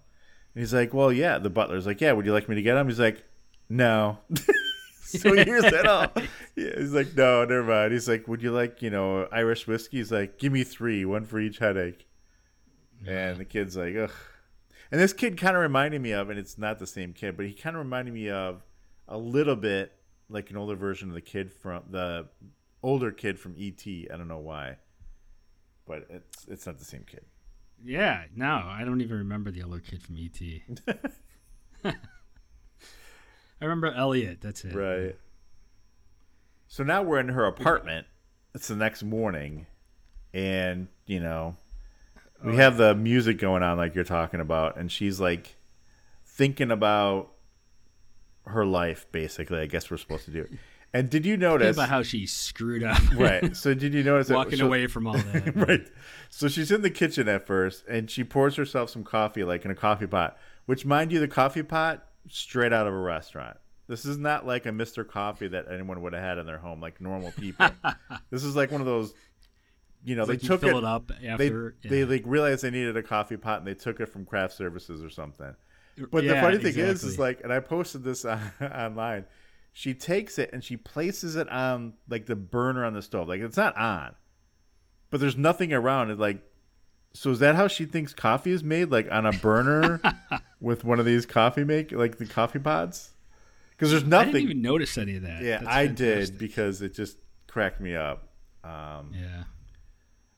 he's like, well, yeah. The butler's like, yeah, would you like me to get him? He's like, no. So he hears that all. Yeah, he's like, no, never mind. He's like, would you like, you know, Irish whiskey? He's like, give me three, one for each headache. Yeah. And the kid's like, ugh. And this kid kind of reminded me of, and it's not the same kid, but he kind of reminded me of a little bit like an older version of the kid from the older kid from E T. I don't know why, but it's it's not the same kid. Yeah, no, I don't even remember the older kid from E T. I remember Elliot. That's it. Right. So now we're in her apartment. It's the next morning, and you know. We have the music going on like you're talking about, and she's like thinking about her life, basically. I guess we're supposed to do it. And did you notice about how she screwed up? Right. So did you notice walking that, away from all that? Right. So she's in the kitchen at first, and she pours herself some coffee, like in a coffee pot. Which, mind you, the coffee pot straight out of a restaurant. This is not like a Mister Coffee that anyone would have had in their home, like normal people. This is like one of those. You know, it's they like you took fill it, it up after. They, yeah. they like realized they needed a coffee pot, and they took it from craft services or something. But yeah, the funny thing exactly. is, is like, and I posted this on, online. She takes it and she places it on like the burner on the stove. Like it's not on, but there's nothing around it. Like, so is that how she thinks coffee is made? Like on a burner with one of these coffee make like the coffee pods? Because there's nothing. I didn't even notice any of that. Yeah, That's I fantastic. did because it just cracked me up. Um, yeah.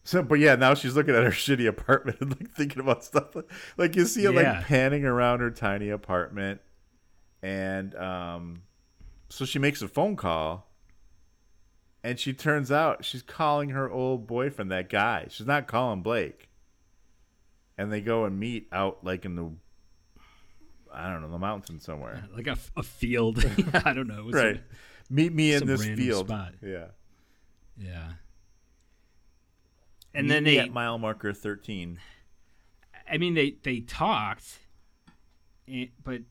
So, but yeah, now she's looking at her shitty apartment and like thinking about stuff. Like, like you see her yeah. like panning around her tiny apartment, and um, so she makes a phone call, and she turns out she's calling her old boyfriend, that guy. She's not calling Blake. And they go and meet out like in the, I don't know, the mountain somewhere, like a, a field. yeah, I don't know. Right, some, meet me in this field. Spot. Yeah, yeah. And then they at mile marker thirteen. I mean, they they talked, but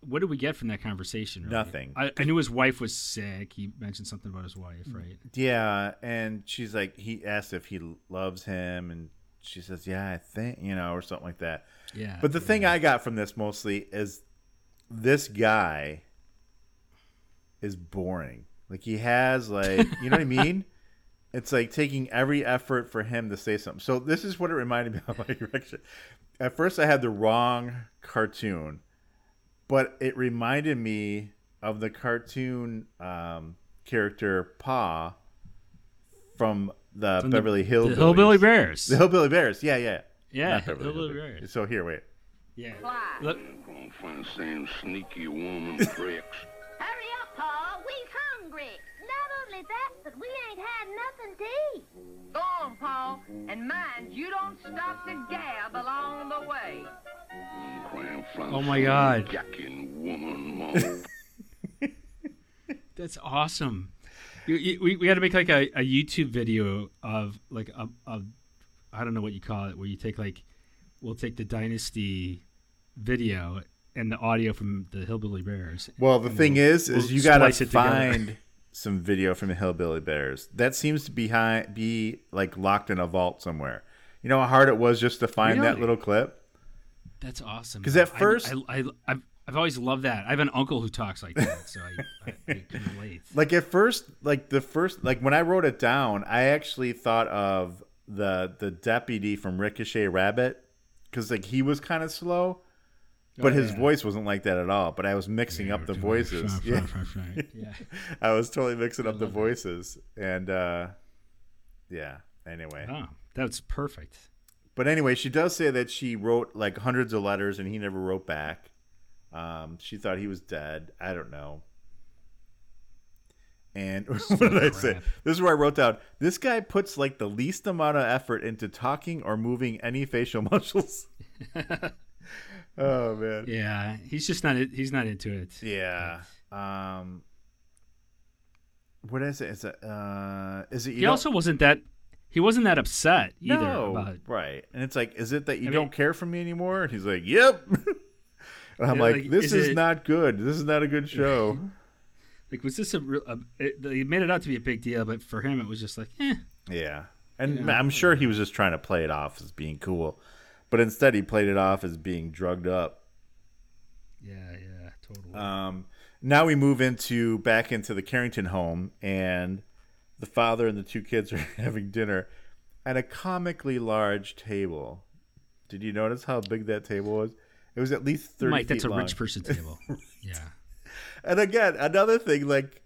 what did we get from that conversation? Really? Nothing. I, I knew his wife was sick. He mentioned something about his wife, right? Yeah, and she's like, he asked if he loves him, and she says, "Yeah, I think you know," or something like that. Yeah. But the yeah. thing I got from this mostly is this guy is boring. Like he has like you know what I mean. It's like taking every effort for him to say something. So this is what it reminded me of my erection. At first I had the wrong cartoon, but it reminded me of the cartoon um, character Pa from the from Beverly Hills. The Hillbilly Bears. The Hillbilly Bears. Yeah, yeah. Yeah, Hillbilly Hill Bears. So here, wait. Yeah. Why? I'm going to find the same sneaky woman tricks. Hurry up, Pa. We hungry. Not only that, but we ain't had nothing to eat. Go on, Paul, and mind you don't stop to gab along the way. Oh my God! That's awesome. You, you, we we had to make like a, a YouTube video of like a, a I don't know what you call it, where you take like we'll take the Dynasty video and the audio from the Hillbilly Bears. Well, the thing we'll, is, is we'll you gotta find. some video from the Hillbilly Bears that seems to be high, be like locked in a vault somewhere. You know how hard it was just to find really? that little clip. That's awesome. Because at first, I, I, I I've, I've always loved that. I have an uncle who talks like that, so I, I, I can relate. Like at first, like the first, like when I wrote it down, I actually thought of the the deputy from Ricochet Rabbit because like he was kind of slow, but oh, his yeah. voice wasn't like that at all. But I was mixing yeah, up the voices. Right, yeah. Right, right. yeah. I was totally mixing I up the voices. That. And, uh, yeah, anyway. Oh, that's perfect. But anyway, she does say that she wrote, like, hundreds of letters, and he never wrote back. Um, she thought he was dead. I don't know. And what did I say? This is where I wrote down, this guy puts, like, the least amount of effort into talking or moving any facial muscles. Oh man. Yeah, he's just not he's not into it. Yeah. Um What is it? Is it uh is it you He also wasn't that he wasn't that upset either no, about it. Right. And it's like, is it that you I mean, don't care for me anymore? And he's like, "Yep." And I'm like, like, "This is, is it, not good. This is not a good show." Like was this a, a it, they made it out to be a big deal, but for him it was just like, "Eh." Yeah. And you know, I'm sure he was just trying to play it off as being cool. But instead, he played it off as being drugged up. Yeah, yeah, totally. Um, now we move into back into the Carrington home, and the father and the two kids are having dinner at a comically large table. Did you notice how big that table was? It was at least thirty Mike, feet that's a long. Rich person table. Yeah. And again, another thing, like,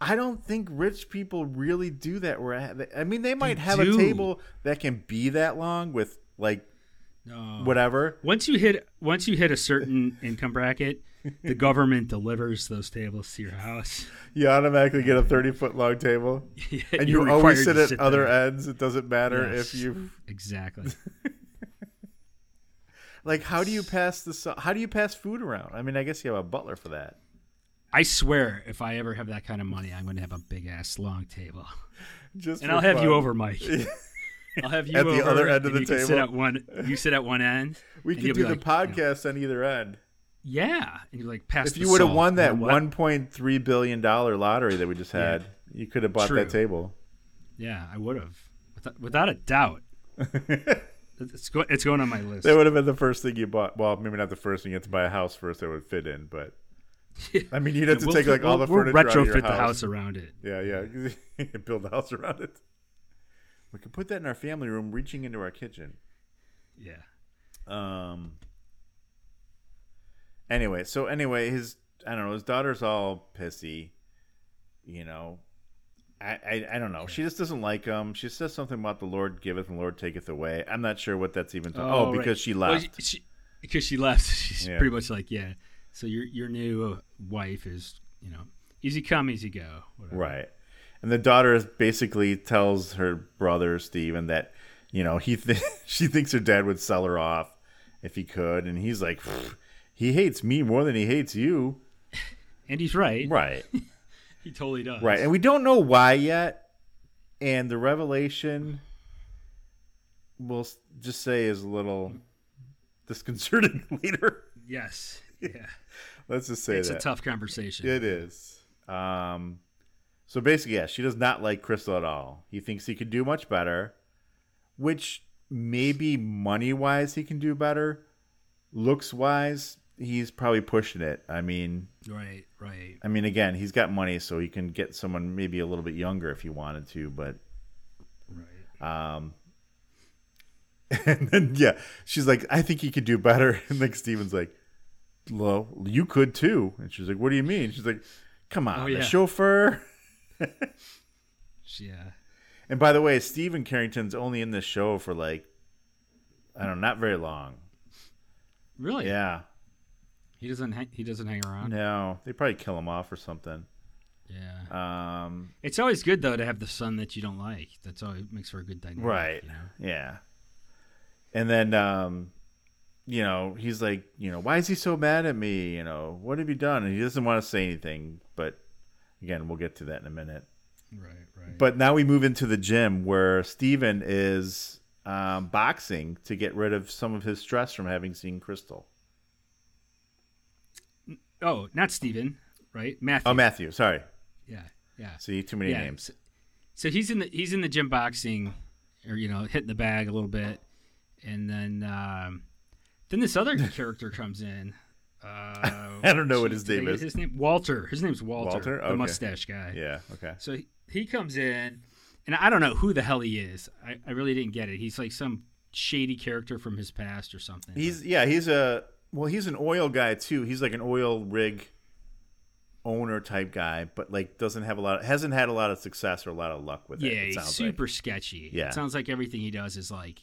I don't think rich people really do that. Where I mean, they might they have do. a table that can be that long with, like, no. whatever. Once you hit once you hit a certain income bracket, the government delivers those tables to your house. You automatically get a thirty-foot long table. Yeah, and you always sit at sit other there. ends. It doesn't matter yes, if you... Exactly. Like, how do you pass this? How do you pass food around? I mean, I guess you have a butler for that. I swear, if I ever have that kind of money, I'm going to have a big ass long table. Just and I'll have fun. you over, Mike. I'll have you at over, the other end of the you table. Sit at one, you sit at one end. We can do the like, podcast you know, on either end. Yeah, and you're like, pass. If you would have won that one point three billion dollars lottery that we just had, yeah. you could have bought True. that table. Yeah, I would have, without, without a doubt. It's going. It's going on my list. That would have been the first thing you bought. Well, maybe not the first thing. You have to buy a house first that would fit in, but I mean, you'd have to we'll, take like we'll, all the we'll furniture. Retrofit out of your house. the house around it. Yeah, yeah. Build a house around it. We could put that in our family room, reaching into our kitchen. Yeah. Um. Anyway, so anyway, his I don't know. His daughter's all pissy. You know, I, I, I don't know. She just doesn't like him. She says something about the Lord giveth and the Lord taketh away. I'm not sure what that's even talking about. Oh, oh because right. she left. Well, she, she, because she left. She's yeah. pretty much like, yeah. So your your new wife is, you know, easy come, easy go. Whatever. Right. And the daughter basically tells her brother, Stephen, that, you know, he th- she thinks her dad would sell her off if he could. And he's like, he hates me more than he hates you. And he's right. Right. He totally does. Right. And we don't know why yet. And the revelation, we'll just say, is a little disconcerting later. Yes. Yeah. Let's just say it's that. It's a tough conversation. It is. Um, so basically, yeah, she does not like Krystle at all. He thinks he could do much better, which maybe money-wise he can do better. Looks-wise, he's probably pushing it. I mean... Right, right. I mean, again, he's got money, so he can get someone maybe a little bit younger if he wanted to, but... Right. Um, and then, yeah, she's like, I think he could do better. And like Stephen's like, well, you could too. And she's like, what do you mean? She's like, come on, oh, yeah. the chauffeur. Yeah. And by the way, Stephen Carrington's only in this show for like, I don't know, not very long. Really? Yeah. He doesn't. Ha- he doesn't hang around. No, they probably kill him off or something. Yeah. Um. It's always good though to have the son that you don't like. That's always makes for a good dynamic. Right. You know? Yeah. And then, um, you know, he's like, you know, why is he so mad at me? You know, what have you done? And he doesn't want to say anything. But again, we'll get to that in a minute. Right. Right. But now we move into the gym where Stephen is um, boxing to get rid of some of his stress from having seen Krystle. Oh, not Stephen, right? Matthew. Oh, Matthew. Sorry. Yeah, yeah. See, too many yeah. names. So he's in the he's in the gym boxing, or you know, hitting the bag a little bit, and then um, then this other character comes in. Uh, I don't know what his name is. His name Walter. His name's Walter. Walter, the okay. mustache guy. Yeah. Okay. So he, he comes in, and I don't know who the hell he is. I, I really didn't get it. He's like some shady character from his past or something. He's but. yeah. He's a. Well, he's an oil guy, too. He's like an oil rig owner type guy, but like doesn't have a lot of, hasn't had a lot of success or a lot of luck with it. Yeah, it sounds super like. sketchy. Yeah. It sounds like everything he does is like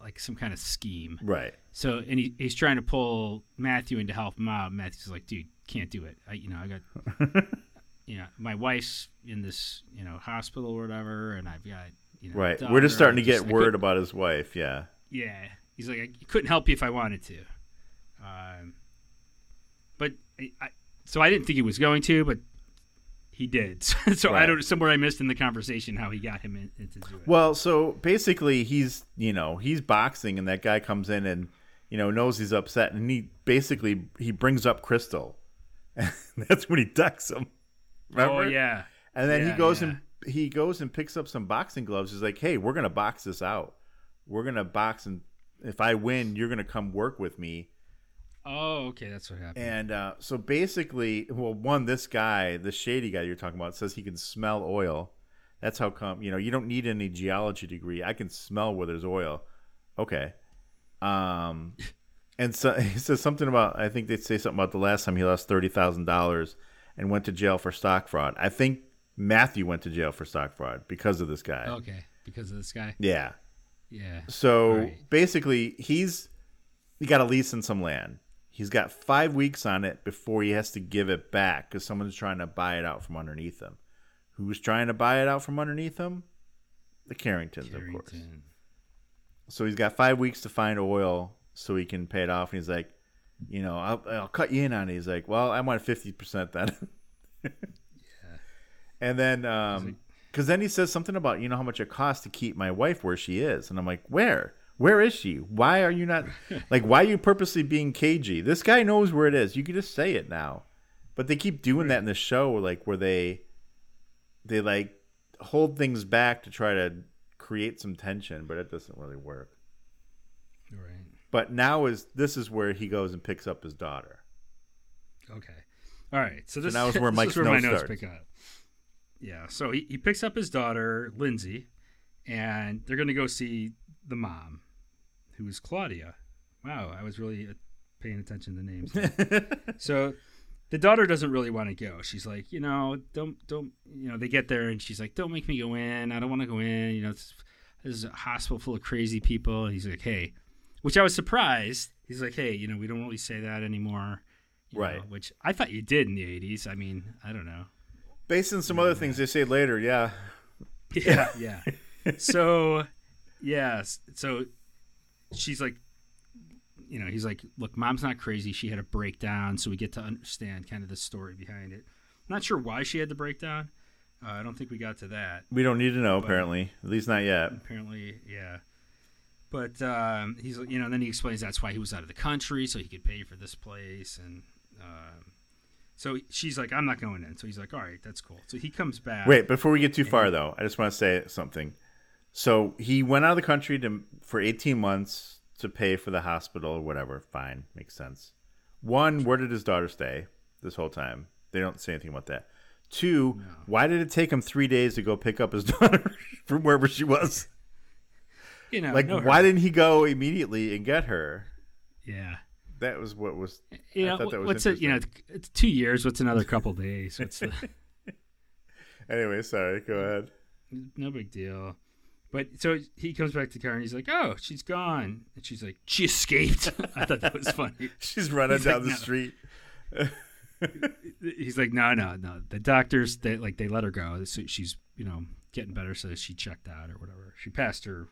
like some kind of scheme. Right. So, and he, he's trying to pull Matthew in to help him out. Matthew's like, dude, can't do it. I, you know, I got, you know, my wife's in this, you know, hospital or whatever, and I've got, you know. Right. We're just starting to get word about his wife, yeah. Yeah. He's like, I couldn't help you if I wanted to. Um, but I, I, so I didn't think he was going to, but he did. So, so right. I don't. Somewhere I missed in the conversation how he got him in, into doing it. Well, so basically he's you know he's boxing, and that guy comes in and you know knows he's upset, and he basically he brings up Krystle, and that's when he ducks him. Remember? Oh yeah. And then yeah, he goes yeah. and he goes and picks up some boxing gloves. He's like, hey, we're gonna box this out. We're gonna box and if I win, you're going to come work with me. Oh, okay. That's what happened. And uh, so basically, well, one, this guy, the shady guy you're talking about, says he can smell oil. That's how come, you know, you don't need any geology degree. I can smell where there's oil. Okay. Um, and so he says something about, I think they say something about the last time he lost thirty thousand dollars and went to jail for stock fraud. I think Matthew went to jail for stock fraud because of this guy. Okay. Because of this guy. Yeah. Yeah. So right. basically he's, he got a lease in some land. He's got five weeks on it before he has to give it back because someone's trying to buy it out from underneath him. Who's trying to buy it out from underneath him? The Carringtons, Carrington. of course. So he's got five weeks to find oil so he can pay it off. And he's like, you know, I'll, I'll cut you in on it. He's like, well, I want fifty percent then. yeah. And then, because um, like, then he says something about, you know, how much it costs to keep my wife where she is. And I'm like, where? Where is she? Why are you not, like, why are you purposely being cagey? This guy knows where it is. You can just say it now. But they keep doing right. that in the show, like, where they, they, like, hold things back to try to create some tension, but it doesn't really work. Right. But now is this is where he goes and picks up his daughter. Okay. All right. So this, so now is where, Mike's this is where my notes starts. pick up. Yeah. So he, he picks up his daughter, Lindsay, and they're going to go see the mom, who is Claudia. Wow, I was really paying attention to names. So the daughter doesn't really want to go. She's like, you know, don't, don't, you know, they get there and she's like, don't make me go in. I don't want to go in. You know, this is a hospital full of crazy people. And he's like, hey, which I was surprised. He's like, hey, you know, we don't really say that anymore. You right. know, which I thought you did in the eighties. I mean, I don't know. Based on some yeah. other things they say later. Yeah. Yeah. Yeah. So, yeah. So she's like, you know, he's like, look, mom's not crazy. She had a breakdown, so we get to understand kind of the story behind it. I'm not sure why she had the breakdown. Uh, I don't think we got to that. We don't need to know, but, apparently. At least not yet. Apparently, yeah. But um, he's, you know, then he explains that's why he was out of the country, so he could pay for this place. And um, so she's like, I'm not going in. So he's like, all right, that's cool. So he comes back. Wait, before we get too far, though, I just want to say something. So he went out of the country to, for eighteen months. To pay for the hospital or whatever. Fine. Makes sense. One, where did his daughter stay this whole time? They don't say anything about that. Two, no. Why did it take him three days to go pick up his daughter from wherever she was? You know, like, no why didn't he go immediately and get her? Yeah. That was what was, you I know, thought that was what's interesting. A, you know, it's two years. What's another couple days? What's the... Anyway, sorry. Go ahead. No big deal. But so he comes back to the car and he's like, oh, she's gone. And she's like, she escaped. I thought that was funny. She's running he's down like, the no. street. He's like, no, no, no. The doctors, they like they let her go. So she's, you know, getting better. So she checked out or whatever. She passed her.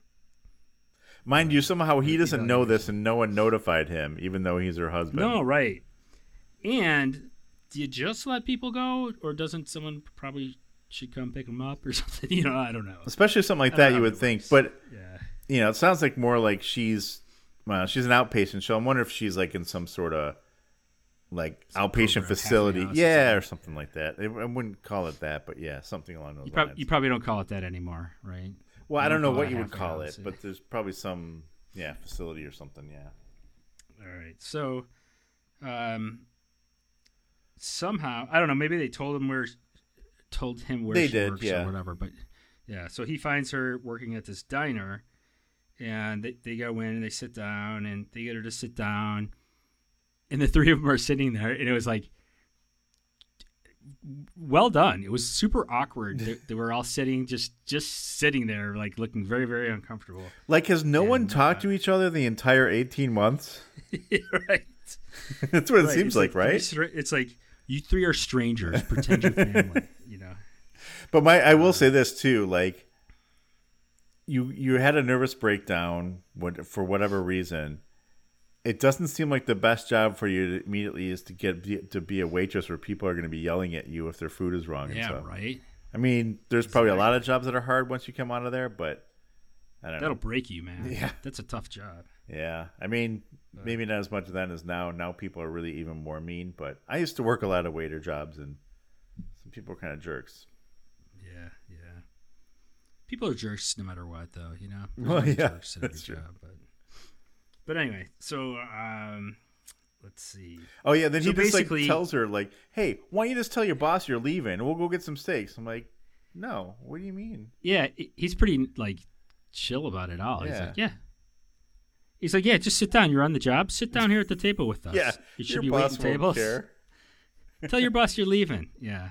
Mind uh, you, somehow he doesn't know this and no one notified him, even though he's her husband. No, right. And do you just let people go or doesn't someone probably... should come pick them up or something, you know, I don't know. Especially something like that, you would think. But, yeah. you know, it sounds like more like she's, well, she's an outpatient show. I wonder if she's like in some sort of like some outpatient facility. Yeah, or something like that. I wouldn't call it that, but yeah, something along those you prob- lines. You probably don't call it that anymore, right? Well, you I don't know what you would call it, but there's probably some, yeah, facility or something, yeah. All right. So, um, somehow, I don't know, maybe they told him where... told him where they she did, works yeah. or whatever, but yeah, so he finds her working at this diner, and they, they go in and they sit down and they get her to sit down, and the three of them are sitting there, and it was like, well done. It was super awkward. they, they were all sitting, just just sitting there, like looking very, very uncomfortable. Like, has no and, one talked uh, to each other the entire eighteen months? Right. That's what right. it seems it's like, like, right? Three, it's like you three are strangers. Pretend you're family. You know, but my I will say this too, like you you had a nervous breakdown for whatever reason. It doesn't seem like the best job for you to immediately is to get to be a waitress where people are going to be yelling at you if their food is wrong. Yeah, and stuff. Right. I mean, there's probably a lot of jobs that are hard once you come out of there, but I don't know. That'll break you, man. Yeah, that's a tough job. Yeah, I mean, maybe not as much then as now. Now people are really even more mean. But I used to work a lot of waiter jobs and. People are kind of jerks. Yeah, yeah. People are jerks no matter what, though. You know, well, yeah, jerks at every job, but But anyway, so um, let's see. Oh, yeah, then so he just, like, tells her, like, hey, why don't you just tell your boss you're leaving? We'll go get some steaks. I'm like, no, what do you mean? Yeah, he's pretty, like, chill about it all. Yeah. He's like, yeah. He's like, yeah, just sit down. You're on the job. Sit down here at the table with us. Yeah, you should your be boss waiting tables. Care. Tell your boss you're leaving. Yeah.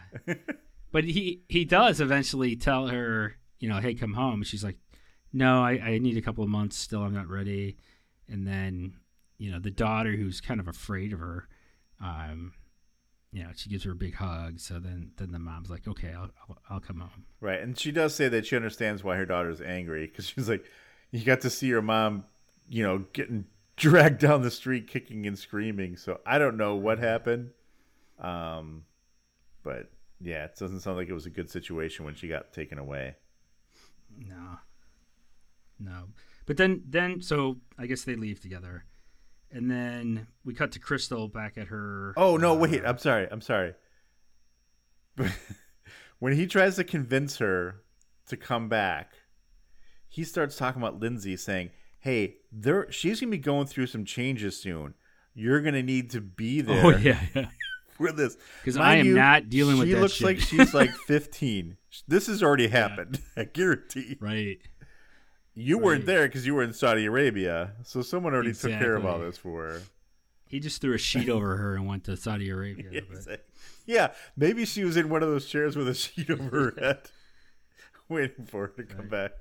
But he, he does eventually tell her, you know, hey, come home. She's like, no, I, I need a couple of months still. I'm not ready. And then, you know, the daughter, who's kind of afraid of her, um, you know, she gives her a big hug. So then, then the mom's like, okay, I'll, I'll, I'll come home. Right. And she does say that she understands why her daughter's angry, because she's like, you got to see your mom, you know, getting dragged down the street, kicking and screaming. So I don't know what happened. Um, but yeah, it doesn't sound like it was a good situation when she got taken away. No. No. But then, then, so I guess they leave together. And then we cut to Krystle back at her. Oh, no, uh, wait. I'm sorry. I'm sorry. When he tries to convince her to come back, he starts talking about Lindsay, saying, hey, there, she's going to be going through some changes soon. You're going to need to be there. Oh, yeah, yeah. For this. Because I am you, not dealing with that shit. She looks like she's like fifteen. This has already happened. Yeah. I guarantee. Right. You right. weren't there because you were in Saudi Arabia, so someone already exactly. took care of all this for her. He just threw a sheet over her and went to Saudi Arabia. Yeah, but... exactly. yeah, maybe she was in one of those chairs with a sheet over her head, waiting for her to come right. back.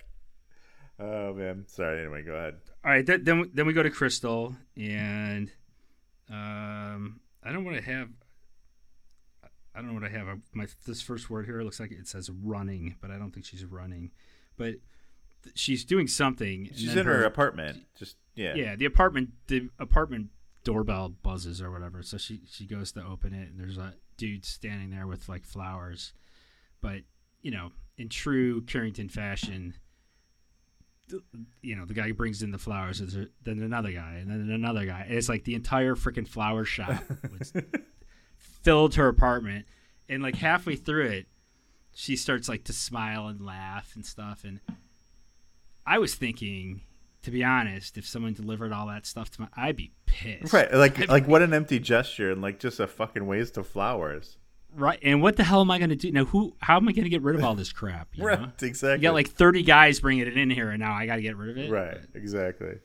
Oh, man. Sorry. Anyway, go ahead. All right. That, then, then we go to Krystle, and um, I don't want to have – I don't know what I have. My This first word here looks like it says running, but I don't think she's running. But – she's doing something. She's in her, her apartment. She, just yeah, yeah. The apartment, the apartment doorbell buzzes or whatever. So she she goes to open it, and there's a dude standing there with like flowers. But you know, in true Carrington fashion, you know, the guy brings in the flowers, then another guy, and then another guy. And it's like the entire freaking flower shop was filled her apartment, and like halfway through it, she starts like to smile and laugh and stuff, and I was thinking, to be honest, if someone delivered all that stuff to me, I'd be pissed. Right, like I'd like be, what an empty gesture, and like just a fucking waste of flowers. Right, and what the hell am I going to do now? Who? How am I going to get rid of all this crap? You right, know? Exactly. You got like thirty guys bringing it in here, and now I got to get rid of it. Right, but, exactly.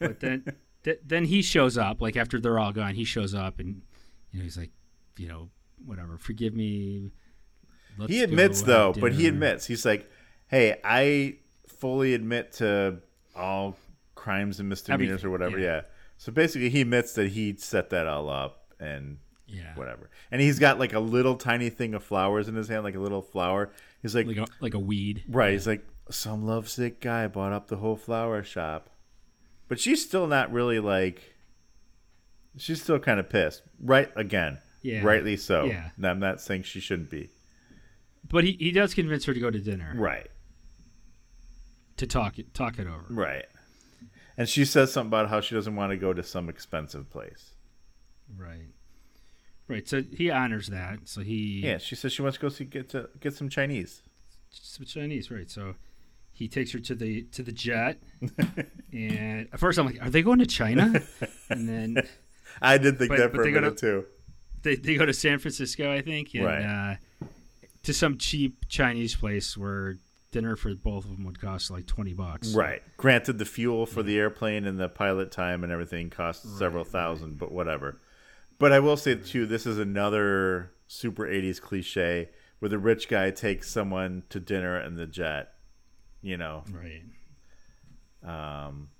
But then, th- then he shows up. Like after they're all gone, he shows up, and you know he's like, you know, whatever, forgive me. Let's he admits though, dinner. But he admits he's like. Hey, I fully admit to all crimes and misdemeanors I mean, or whatever. Yeah. yeah. So basically, he admits that he set that all up and yeah. whatever. And he's got like a little tiny thing of flowers in his hand, like a little flower. He's like, like a, like a weed. Right. Yeah. He's like, some lovesick guy bought up the whole flower shop. But she's still not really like, she's still kind of pissed. Right. Again, yeah. rightly so. Yeah. And I'm not saying she shouldn't be. But he, he does convince her to go to dinner. Right. To talk it talk it over. Right. And she says something about how she doesn't want to go to some expensive place. Right. Right. So he honors that. So he Yeah, she says she wants to go see get to get some Chinese. Some Chinese, right. So he takes her to the to the jet. And at first I'm like, are they going to China? And then I did think but, that for a minute to, too. They they go to San Francisco, I think, and right. uh to some cheap Chinese place where dinner for both of them would cost like twenty bucks. Right. Granted, the fuel for the airplane and the pilot time and everything costs right, several thousand, right. but whatever. But I will say, too, this is another super eighties cliche where the rich guy takes someone to dinner in the jet, you know. Right. Um,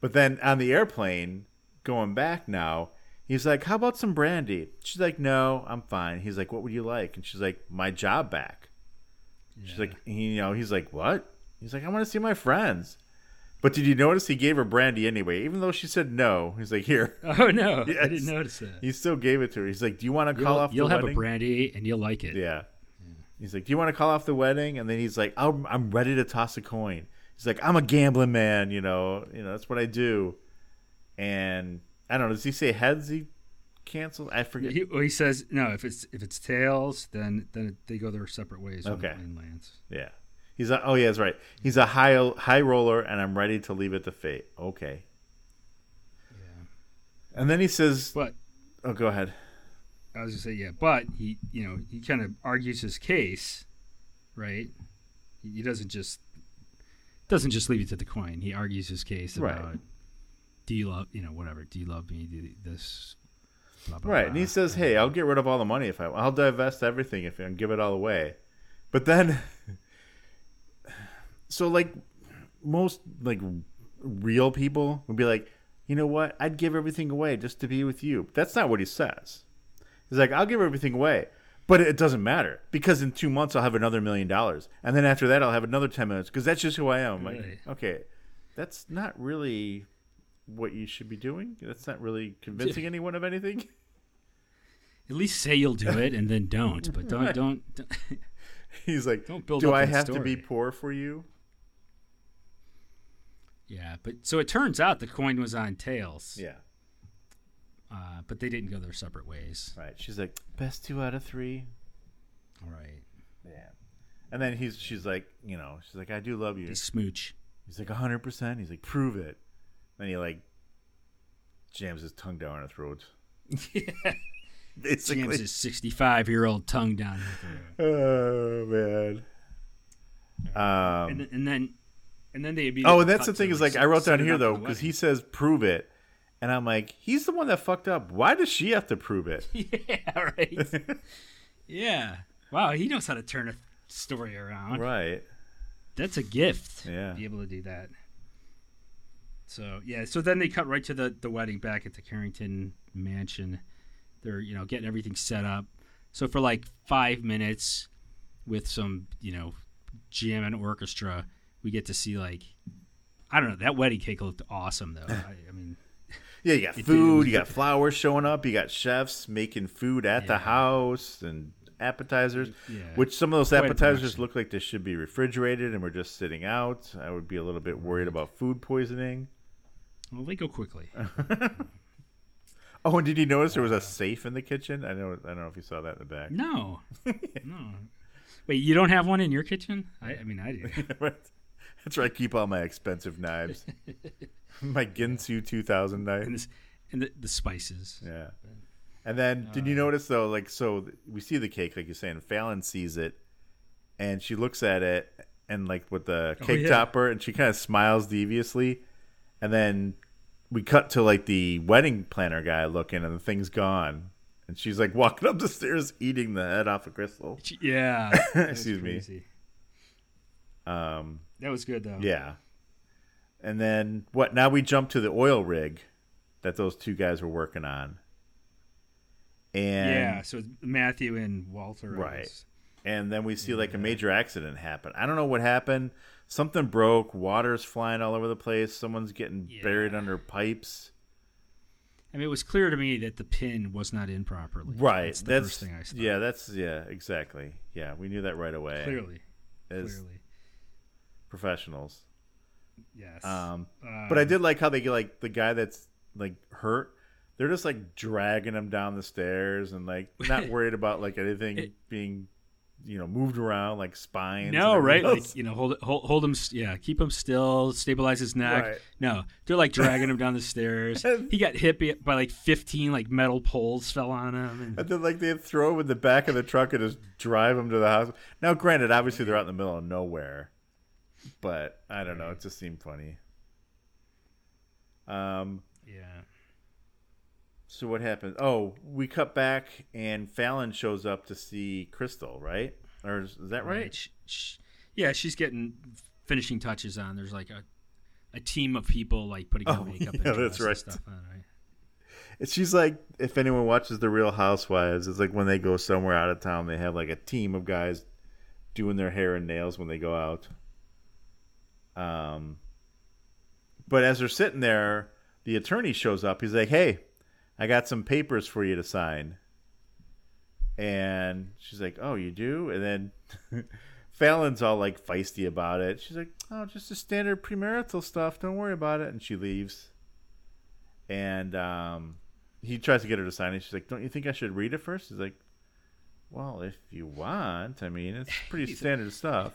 but then on the airplane, going back now, he's like, how about some brandy? She's like, no, I'm fine. He's like, what would you like? And she's like, my job back. She's yeah. like, you know, he's like, what? He's like, I want to see my friends. But did you notice he gave her brandy anyway? Even though she said no, he's like, here. Oh, no. Yes. I didn't notice that. He still gave it to her. He's like, do you want to call you'll, off the you'll wedding? You'll have a brandy and you'll like it. Yeah. yeah. He's like, do you want to call off the wedding? And then he's like, I'm, I'm ready to toss a coin. He's like, I'm a gambling man, you know. You know, that's what I do. And I don't know. Does he say heads? He canceled? I forget. He, he says no. If it's if it's tails, then then they go their separate ways. Okay. When the plane lands. Yeah. He's a, oh yeah, that's right. He's a high high roller, and I'm ready to leave it to fate. Okay. Yeah. And then he says, "But oh, go ahead." I was gonna say, yeah, but he, you know, he kind of argues his case, right? He doesn't just doesn't just leave it to the coin. He argues his case about, right, do you love, you know, whatever, do you love me? Do you, this. Blah, blah, right, blah. And he says, "Hey, I'll get rid of all the money if I. I'll divest everything if and give it all away." But then, so like most like real people would be like, "You know what? I'd give everything away just to be with you." But that's not what he says. He's like, "I'll give everything away, but it doesn't matter because in two months I'll have another million dollars, and then after that I'll have another ten million because that's just who I am." Right. Like, okay, that's not really what you should be doing. That's not really convincing anyone of anything. At least say you'll do it and then don't. But don't, right. don't, don't. He's like, don't build do up I have story. to be poor for you? Yeah, but so it turns out the coin was on tails. Yeah. Uh, but they didn't go their separate ways. Right. She's like, best two out of three. All right. Yeah. And then he's, she's like, you know, she's like, I do love you. They smooch. He's like, one hundred percent. He's like, prove it. And he, like, jams his tongue down her throat. Yeah. Basically. Jams his sixty-five-year-old tongue down her throat. Oh, man. Um, and, and then and then they immediately... Oh, and that's the thing is, like, I wrote down here, though, because he says, prove it. And I'm like, he's the one that fucked up. Why does she have to prove it? Yeah, right. Yeah. Wow, he knows how to turn a story around. Right. That's a gift. Yeah. To be able to do that. So, yeah, so then they cut right to the, the wedding back at the Carrington mansion. They're, you know, getting everything set up. So for like five minutes with some, you know, jam and orchestra, we get to see, like, I don't know, that wedding cake looked awesome, though. I, I mean. Yeah, you got food, you got flowers showing up, you got chefs making food at yeah. the house and appetizers, yeah. which some of those appetizers look like they should be refrigerated and we're just sitting out. I would be a little bit worried about food poisoning. Well, they go quickly. Oh, and did you notice there was a safe in the kitchen? I know. I don't know if you saw that in the back. No, no. Wait, you don't have one in your kitchen? I, I mean, I do. That's where I keep all my expensive knives, my Ginsu two thousand knife, and, this, and the, the spices. Yeah. And then, did you notice though? Like, so we see the cake, like you're saying. Fallon sees it, and she looks at it, and like with the cake oh, yeah. topper, and she kind of smiles deviously, and then. We cut to, like, the wedding planner guy looking, and the thing's gone. And she's, like, walking up the stairs eating the head off of Krystle. Yeah. Excuse crazy. me. Um, that was good, though. Yeah. And then, what, now we jump to the oil rig that those two guys were working on. And yeah, so it's Matthew and Walter. Right. And then we see, yeah. like, a major accident happen. I don't know what happened. Something broke. Water's flying all over the place. Someone's getting yeah. buried under pipes. I mean, it was clear to me that the pin was not in properly. Right. That's the that's, first thing I saw. Yeah, that's, yeah, exactly. Yeah, we knew that right away. Clearly. As clearly. Professionals. Yes. Um, um, but I did like how they get, like, the guy that's, like, hurt. They're just, like, dragging him down the stairs and, like, not worried about, like, anything it, being... you know, moved around like spines. No, right? Else. Like, you know, hold, hold hold him. Yeah, keep him still. Stabilize his neck. Right. No, they're like dragging him down the stairs. He got hit by like fifteen like metal poles fell on him, and, and then like they throw him in the back of the truck and just drive him to the hospital. Now, granted, obviously they're out in the middle of nowhere, but I don't know. It just seemed funny. Um. Yeah. So what happens? Oh, we cut back, and Fallon shows up to see Krystle, right? Or is that right? right. She, she, yeah, she's getting finishing touches on. There's like a, a team of people like putting on oh, makeup yeah, and, that's right. and stuff on, right? And she's like, if anyone watches The Real Housewives, it's like when they go somewhere out of town, they have like a team of guys doing their hair and nails when they go out. Um, but as they're sitting there, the attorney shows up. He's like, hey. I got some papers for you to sign. And she's like, oh, you do? And then Fallon's all like feisty about it. She's like, oh, just the standard premarital stuff. Don't worry about it. And she leaves. And um, he tries to get her to sign it. She's like, don't you think I should read it first? He's like, well, if you want. I mean, it's pretty standard stuff.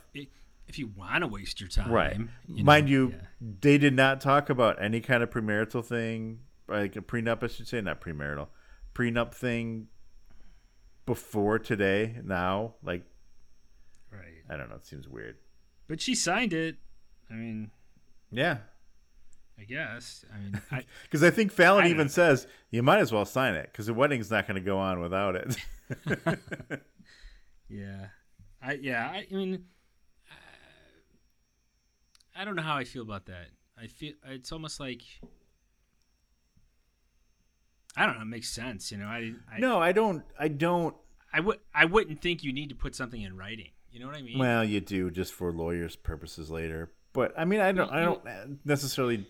if you want to waste your time. Right. You Mind know, you, yeah. they did not talk about any kind of premarital thing, like a prenup, I should say, not premarital, prenup thing before today, now. Like, right. I don't know. It seems weird. But she signed it. I mean. Yeah. I guess. I mean, because I, I think Fallon I even know. says you might as well sign it because the wedding's not going to go on without it. yeah, I yeah. I, I mean, I, I don't know how I feel about that. I feel it's almost like I don't know. It makes sense, you know. I, I no, I don't. I don't. I would. I wouldn't think you need to put something in writing. You know what I mean? Well, you do just for lawyers' purposes later. But I mean, I don't. I don't necessarily.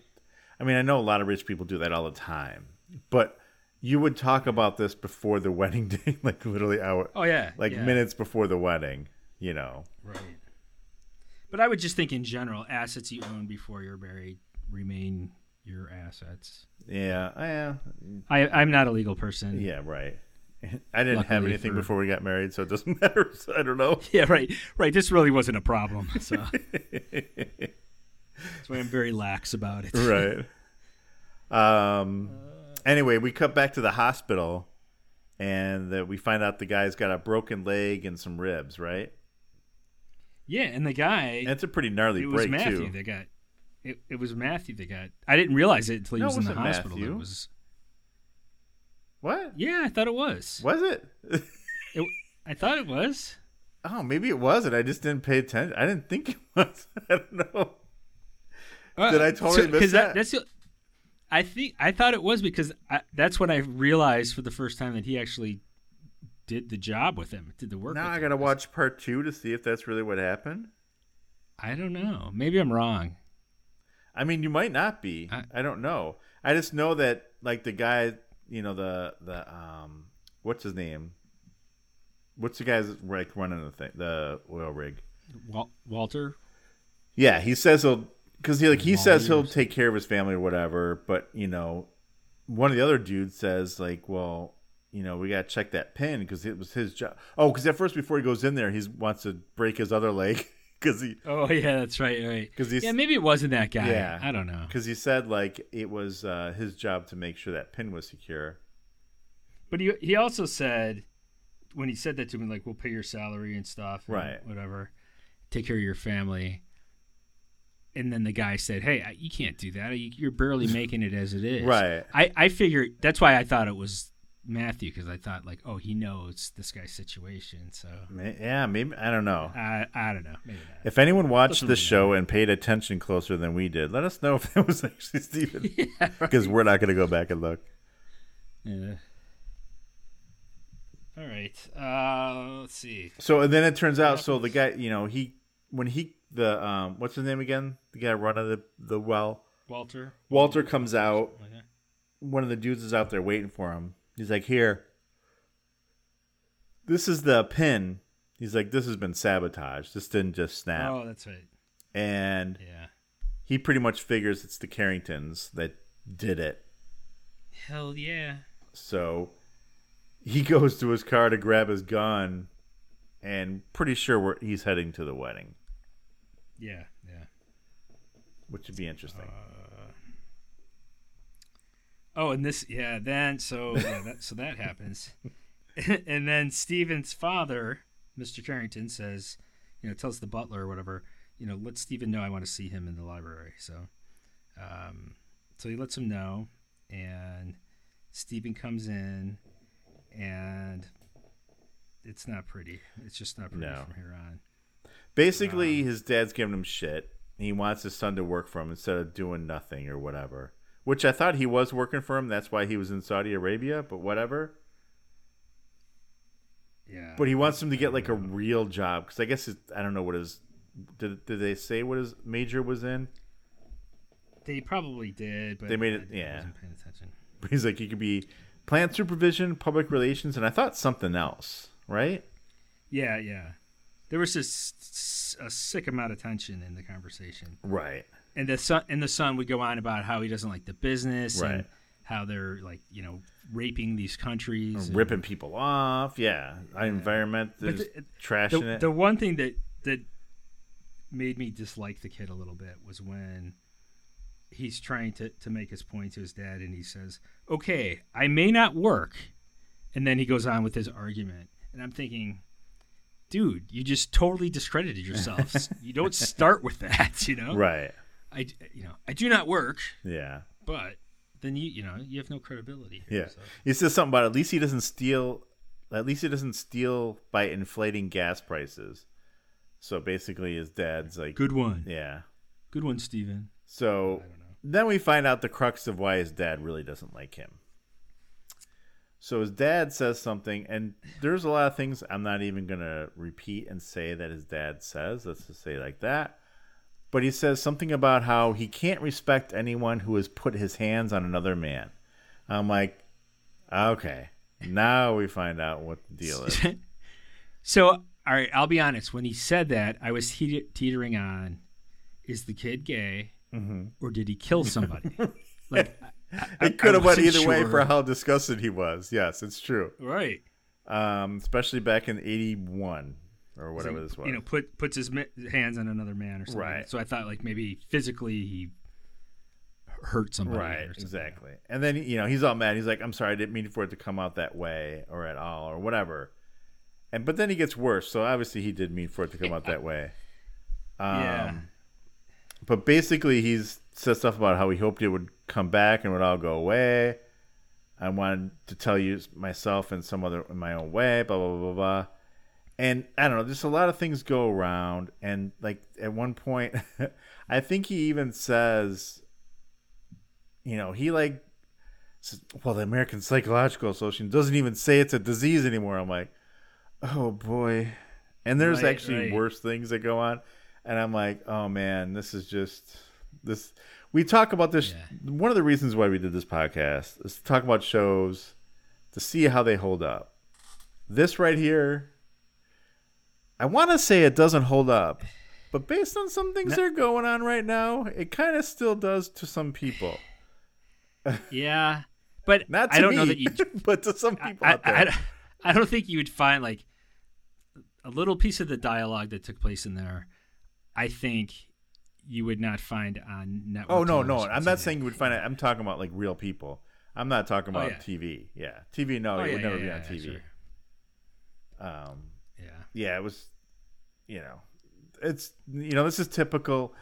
I mean, I know a lot of rich people do that all the time, but you would talk about this before the wedding day, like literally hour. Oh yeah, like yeah. minutes before the wedding, you know. Right. But I would just think in general, assets you own before you're married remain your assets. Yeah, yeah. I, I'm not a legal person. Yeah, right. I didn't Luckily have anything for... before we got married, so it doesn't matter. So I don't know. Yeah, right, right. This really wasn't a problem, so that's why I'm very lax about it. Right. Um. Uh... Anyway, we cut back to the hospital, and the, we find out the guy's got a broken leg and some ribs. Right. Yeah, and the guy. That's a pretty gnarly it break was Matthew too. They got. It, it was Matthew. They got. I didn't realize it until he no, was in the hospital. Matthew. It was. What? Yeah, I thought it was. Was it? it? I thought it was. Oh, maybe it wasn't. I just didn't pay attention. I didn't think it was. I don't know. Uh, Did I totally so, miss that? that? That's the, I think I thought it was because I, that's when I realized for the first time that he actually did the job with him, did the work. Now with I gotta him. watch part two to see if that's really what happened. I don't know. Maybe I'm wrong. I mean, you might not be. I, I don't know. I just know that like the guy. You know, the, the, um, what's his name? What's the guy's like running the thing, the oil rig? Wal- Walter? Yeah, he says he'll, because he, like, he Walters. says he'll take care of his family or whatever, but, you know, one of the other dudes says, like, well, you know, we got to check that pin because it was his job. Oh, because at first, before he goes in there, he wants to break his other leg. Cause he, oh, yeah, that's right, right. Cause yeah, maybe it wasn't that guy. Yeah. I don't know. Because he said, like, it was uh, his job to make sure that pin was secure. But he he also said, when he said that to me, like, we'll pay your salary and stuff. And right. Whatever. Take care of your family. And then the guy said, hey, you can't do that. You're barely making it as it is. Right. I, I figured, that's why I thought it was Matthew, because I thought, like, oh, he knows this guy's situation, so yeah, maybe I don't know. I I don't know. Maybe not. If anyone watched this really show know. and paid attention closer than we did, let us know if that was actually Stephen, because yeah, right. we're not going to go back and look. Yeah. All right. Uh, let's see. So and then it turns out, so the guy, you know, he when he the um, what's his name again? The guy running the the well. Walter. Walter comes out. Okay. One of the dudes is out there waiting for him. He's like, here, this is the pin. He's like, this has been sabotaged. This didn't just snap. Oh, that's right. And yeah, he pretty much figures it's the Carringtons that did it. Hell yeah. So he goes to his car to grab his gun and pretty sure we're, he's heading to the wedding. Yeah, yeah. Which would be interesting. Uh... Oh, and this, yeah, then, so yeah, that, so that happens. And then Stephen's father, Mister Carrington, says, you know, tells the butler or whatever, you know, let Stephen know I want to see him in the library. So um, so he lets him know, and Stephen comes in, and it's not pretty. It's just not pretty no. from here on. Basically, um, his dad's giving him shit, and he wants his son to work for him instead of doing nothing or whatever. Which I thought he was working for him. That's why he was in Saudi Arabia, but whatever. Yeah. But he wants him to get like a real job because I guess it's, I don't know what his did. Did they say what his major was in? They probably did, but they made it. I yeah. wasn't paying attention. But he's like, you could be plant supervision, public relations, and I thought something else, right? Yeah, yeah. There was just a sick amount of tension in the conversation, right? And the son and the son would go on about how he doesn't like the business, right. and how they're like, you know, raping these countries, and ripping people off. Yeah, yeah. Environment, they're the, trashing the, it. The one thing that that made me dislike the kid a little bit was when he's trying to, to make his point to his dad, and he says, okay, I may not work. And then he goes on with his argument. And I'm thinking, dude, you just totally discredited yourself. You don't start with that, you know? Right. I, you know, I do not work. Yeah. But then, you you know, you have no credibility here. Yeah. So. It says something about at least he doesn't steal. At least he doesn't steal by inflating gas prices. So basically his dad's like. Good one. Yeah. Good one, Stephen. So I don't know. Then we find out the crux of why his dad really doesn't like him. So his dad says something, and there's a lot of things I'm not even going to repeat and say that his dad says. Let's just say like that. But he says something about how he can't respect anyone who has put his hands on another man. I'm like, okay. Now we find out what the deal is. So, all right, I'll be honest. When he said that, I was te- teetering on, is the kid gay, mm-hmm. or did he kill somebody? Like, I, I, it could have went either sure. way for how disgusted he was. Yes, it's true. Right. Um, especially back in eighty-one or whatever so, this was. You know, put, puts his hands on another man or something. Right. So I thought like maybe physically he hurt somebody. Right, or something. Exactly. And then, you know, he's all mad. He's like, I'm sorry, I didn't mean for it to come out that way or at all or whatever. And But then he gets worse. So obviously he did mean for it to come out that way. Um, yeah. But basically he's says stuff about how he hoped it would come back and would all go away. I wanted to tell you myself in some other, in my own way, blah, blah, blah, blah. And I don't know, just a lot of things go around. And like at one point, I think he even says, you know, he like, says, well, the American Psychological Association doesn't even say it's a disease anymore. I'm like, oh boy. And there's right, actually right. worse things that go on. And I'm like, oh man, this is just this. We talk about this. Yeah. One of the reasons why we did this podcast is to talk about shows to see how they hold up. This right here, I want to say it doesn't hold up, but based on some things no. that are going on right now, it kind of still does to some people. Yeah, but not to I don't me, know that you. But to some people I, out there, I, I don't think you would find like a little piece of the dialogue that took place in there. I think. You would not find on network. Oh no, no! I'm not saying you would find it. I'm talking about like real people. I'm not talking about oh, yeah. T V. Yeah, T V. No, oh, it yeah, would never yeah, be yeah, on T V. Sure. Um. Yeah. Yeah. It was. You know, it's you know this is typical,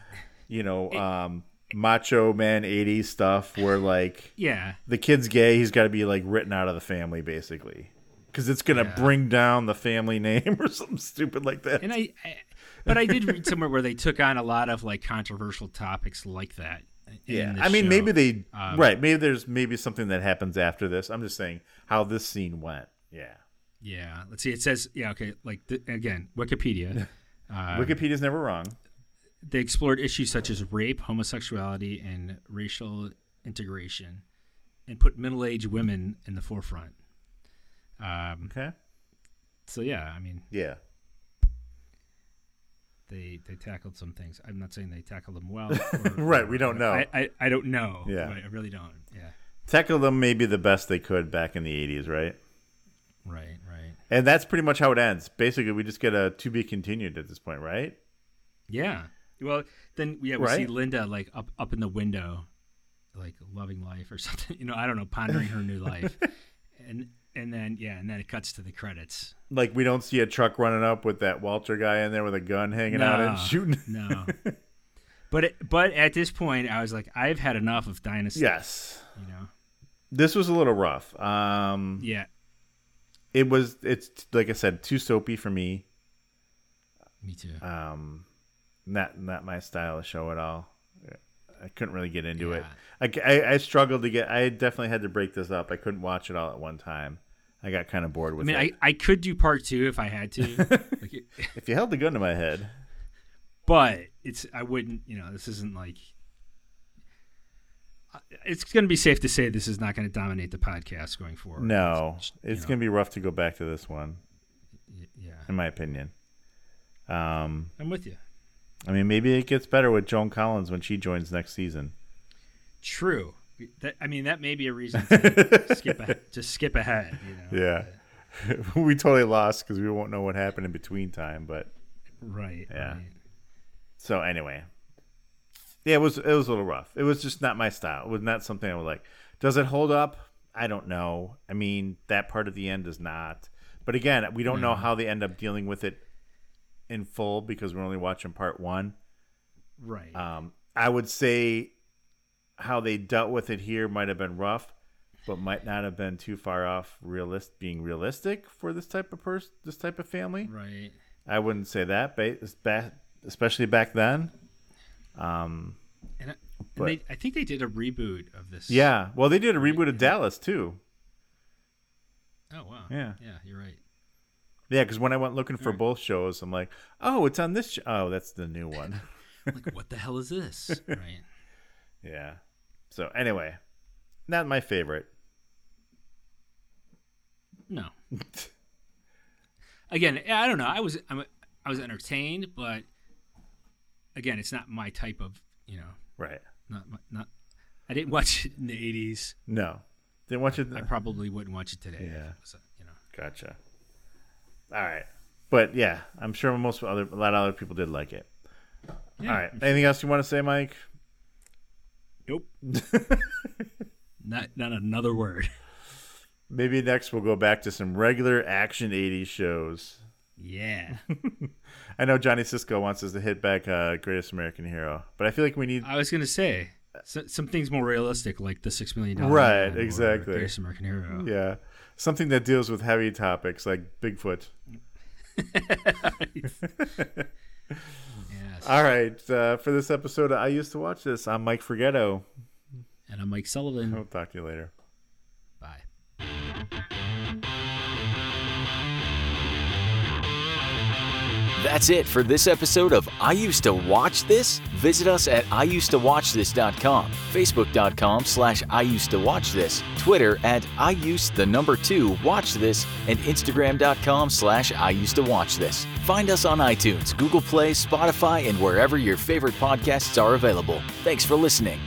you know, it, um, macho man eighties stuff where like yeah the kid's gay, he's got to be like written out of the family basically because it's gonna yeah. bring down the family name or something stupid like that. And I. I But I did read somewhere where they took on a lot of like controversial topics like that. Yeah, I mean, show. maybe they um, right. Maybe there's maybe something that happens after this. I'm just saying how this scene went. Yeah. Yeah. Let's see. It says yeah. Okay. Like th- again, Wikipedia. Um, Wikipedia's never wrong. They explored issues such as rape, homosexuality, and racial integration, and put middle-aged women in the forefront. Um, okay. So yeah, I mean. Yeah. They they tackled some things. I'm not saying they tackled them well. Or, right, we don't know. I, I, I don't know. Yeah. Right, I really don't. Yeah. Tackled them maybe the best they could back in the eighties, right? Right, right. And that's pretty much how it ends. Basically, we just get a to be continued at this point, right? Yeah. Well, then yeah, we right? see Linda like up, up in the window, like loving life or something. You know, I don't know, pondering her new life. And and then yeah, and then it cuts to the credits. Like we don't see a truck running up with that Walter guy in there with a gun hanging no, out and shooting. No. But it, but at this point, I was like, I've had enough of Dynasty. Yes. You know, this was a little rough. Um, yeah. It was. It's like I said, too soapy for me. Me too. Um, not not my style of show at all. I couldn't really get into yeah. it. I, I, I struggled to get. I definitely had to break this up. I couldn't watch it all at one time. I got kind of bored with it. I mean, I, I could do part two if I had to. Like it, if you held the gun to my head. But it's I wouldn't, you know, this isn't like... It's going to be safe to say this is not going to dominate the podcast going forward. No. It's, it's going to be rough to go back to this one. Y- yeah. In my opinion. Um, I'm with you. I mean, maybe it gets better with Joan Collins when she joins next season. True. That, I mean, that may be a reason to skip ahead, just skip ahead. You know? Yeah. But, we totally lost because we won't know what happened in between time. But Right. Yeah. Right. So anyway, yeah, it was it was a little rough. It was just not my style. It was not something I would like. Does it hold up? I don't know. I mean, that part of the end does not. But again, we don't mm. know how they end up dealing with it in full because we're only watching part one. Right. Um, I would say how they dealt with it here might have been rough, but might not have been too far off realist being realistic for this type of person, this type of family. Right. I wouldn't say that, but especially back then. Um, and I, but, and they, I think they did a reboot of this. Yeah. Well, they did a reboot of Dallas too. Oh wow. Yeah. Yeah, you're right. Yeah, because when I went looking for right. both shows, I'm like, oh, it's on this show. Oh, that's the new one. Like, what the hell is this? Right. Yeah. So anyway, not my favorite. No. Again, I don't know. I was I'm, I was entertained, but again, it's not my type of, you know. Right. Not my, not. I didn't watch it in the eighties. No. Didn't watch it. The... I probably wouldn't watch it today. Yeah. If it was a, you know. Gotcha. All right. But yeah, I'm sure most other a lot of other people did like it. Yeah, all right. Sure. Anything else you want to say, Mike? Nope. not not another word. Maybe next we'll go back to some regular action eighties shows. Yeah. I know Johnny Sisko wants us to hit back uh, Greatest American Hero, but I feel like we need... I was going to say, so, some things more realistic like the six million dollars Right, Man exactly. Greatest American Hero. Yeah. Something that deals with heavy topics like Bigfoot. Yes. All right. Uh, for this episode, I used to watch this. I'm Mike Forgetto. And I'm Mike Sullivan. I'll talk to you later. Bye. That's it for this episode of I Used to Watch This. Visit us at I used to watch this dot com, Facebook.com slash I Used to Watch This, Twitter at I Used the number two Watch This, and Instagram.com slash I Used to Watch This. Find us on iTunes, Google Play, Spotify, and wherever your favorite podcasts are available. Thanks for listening.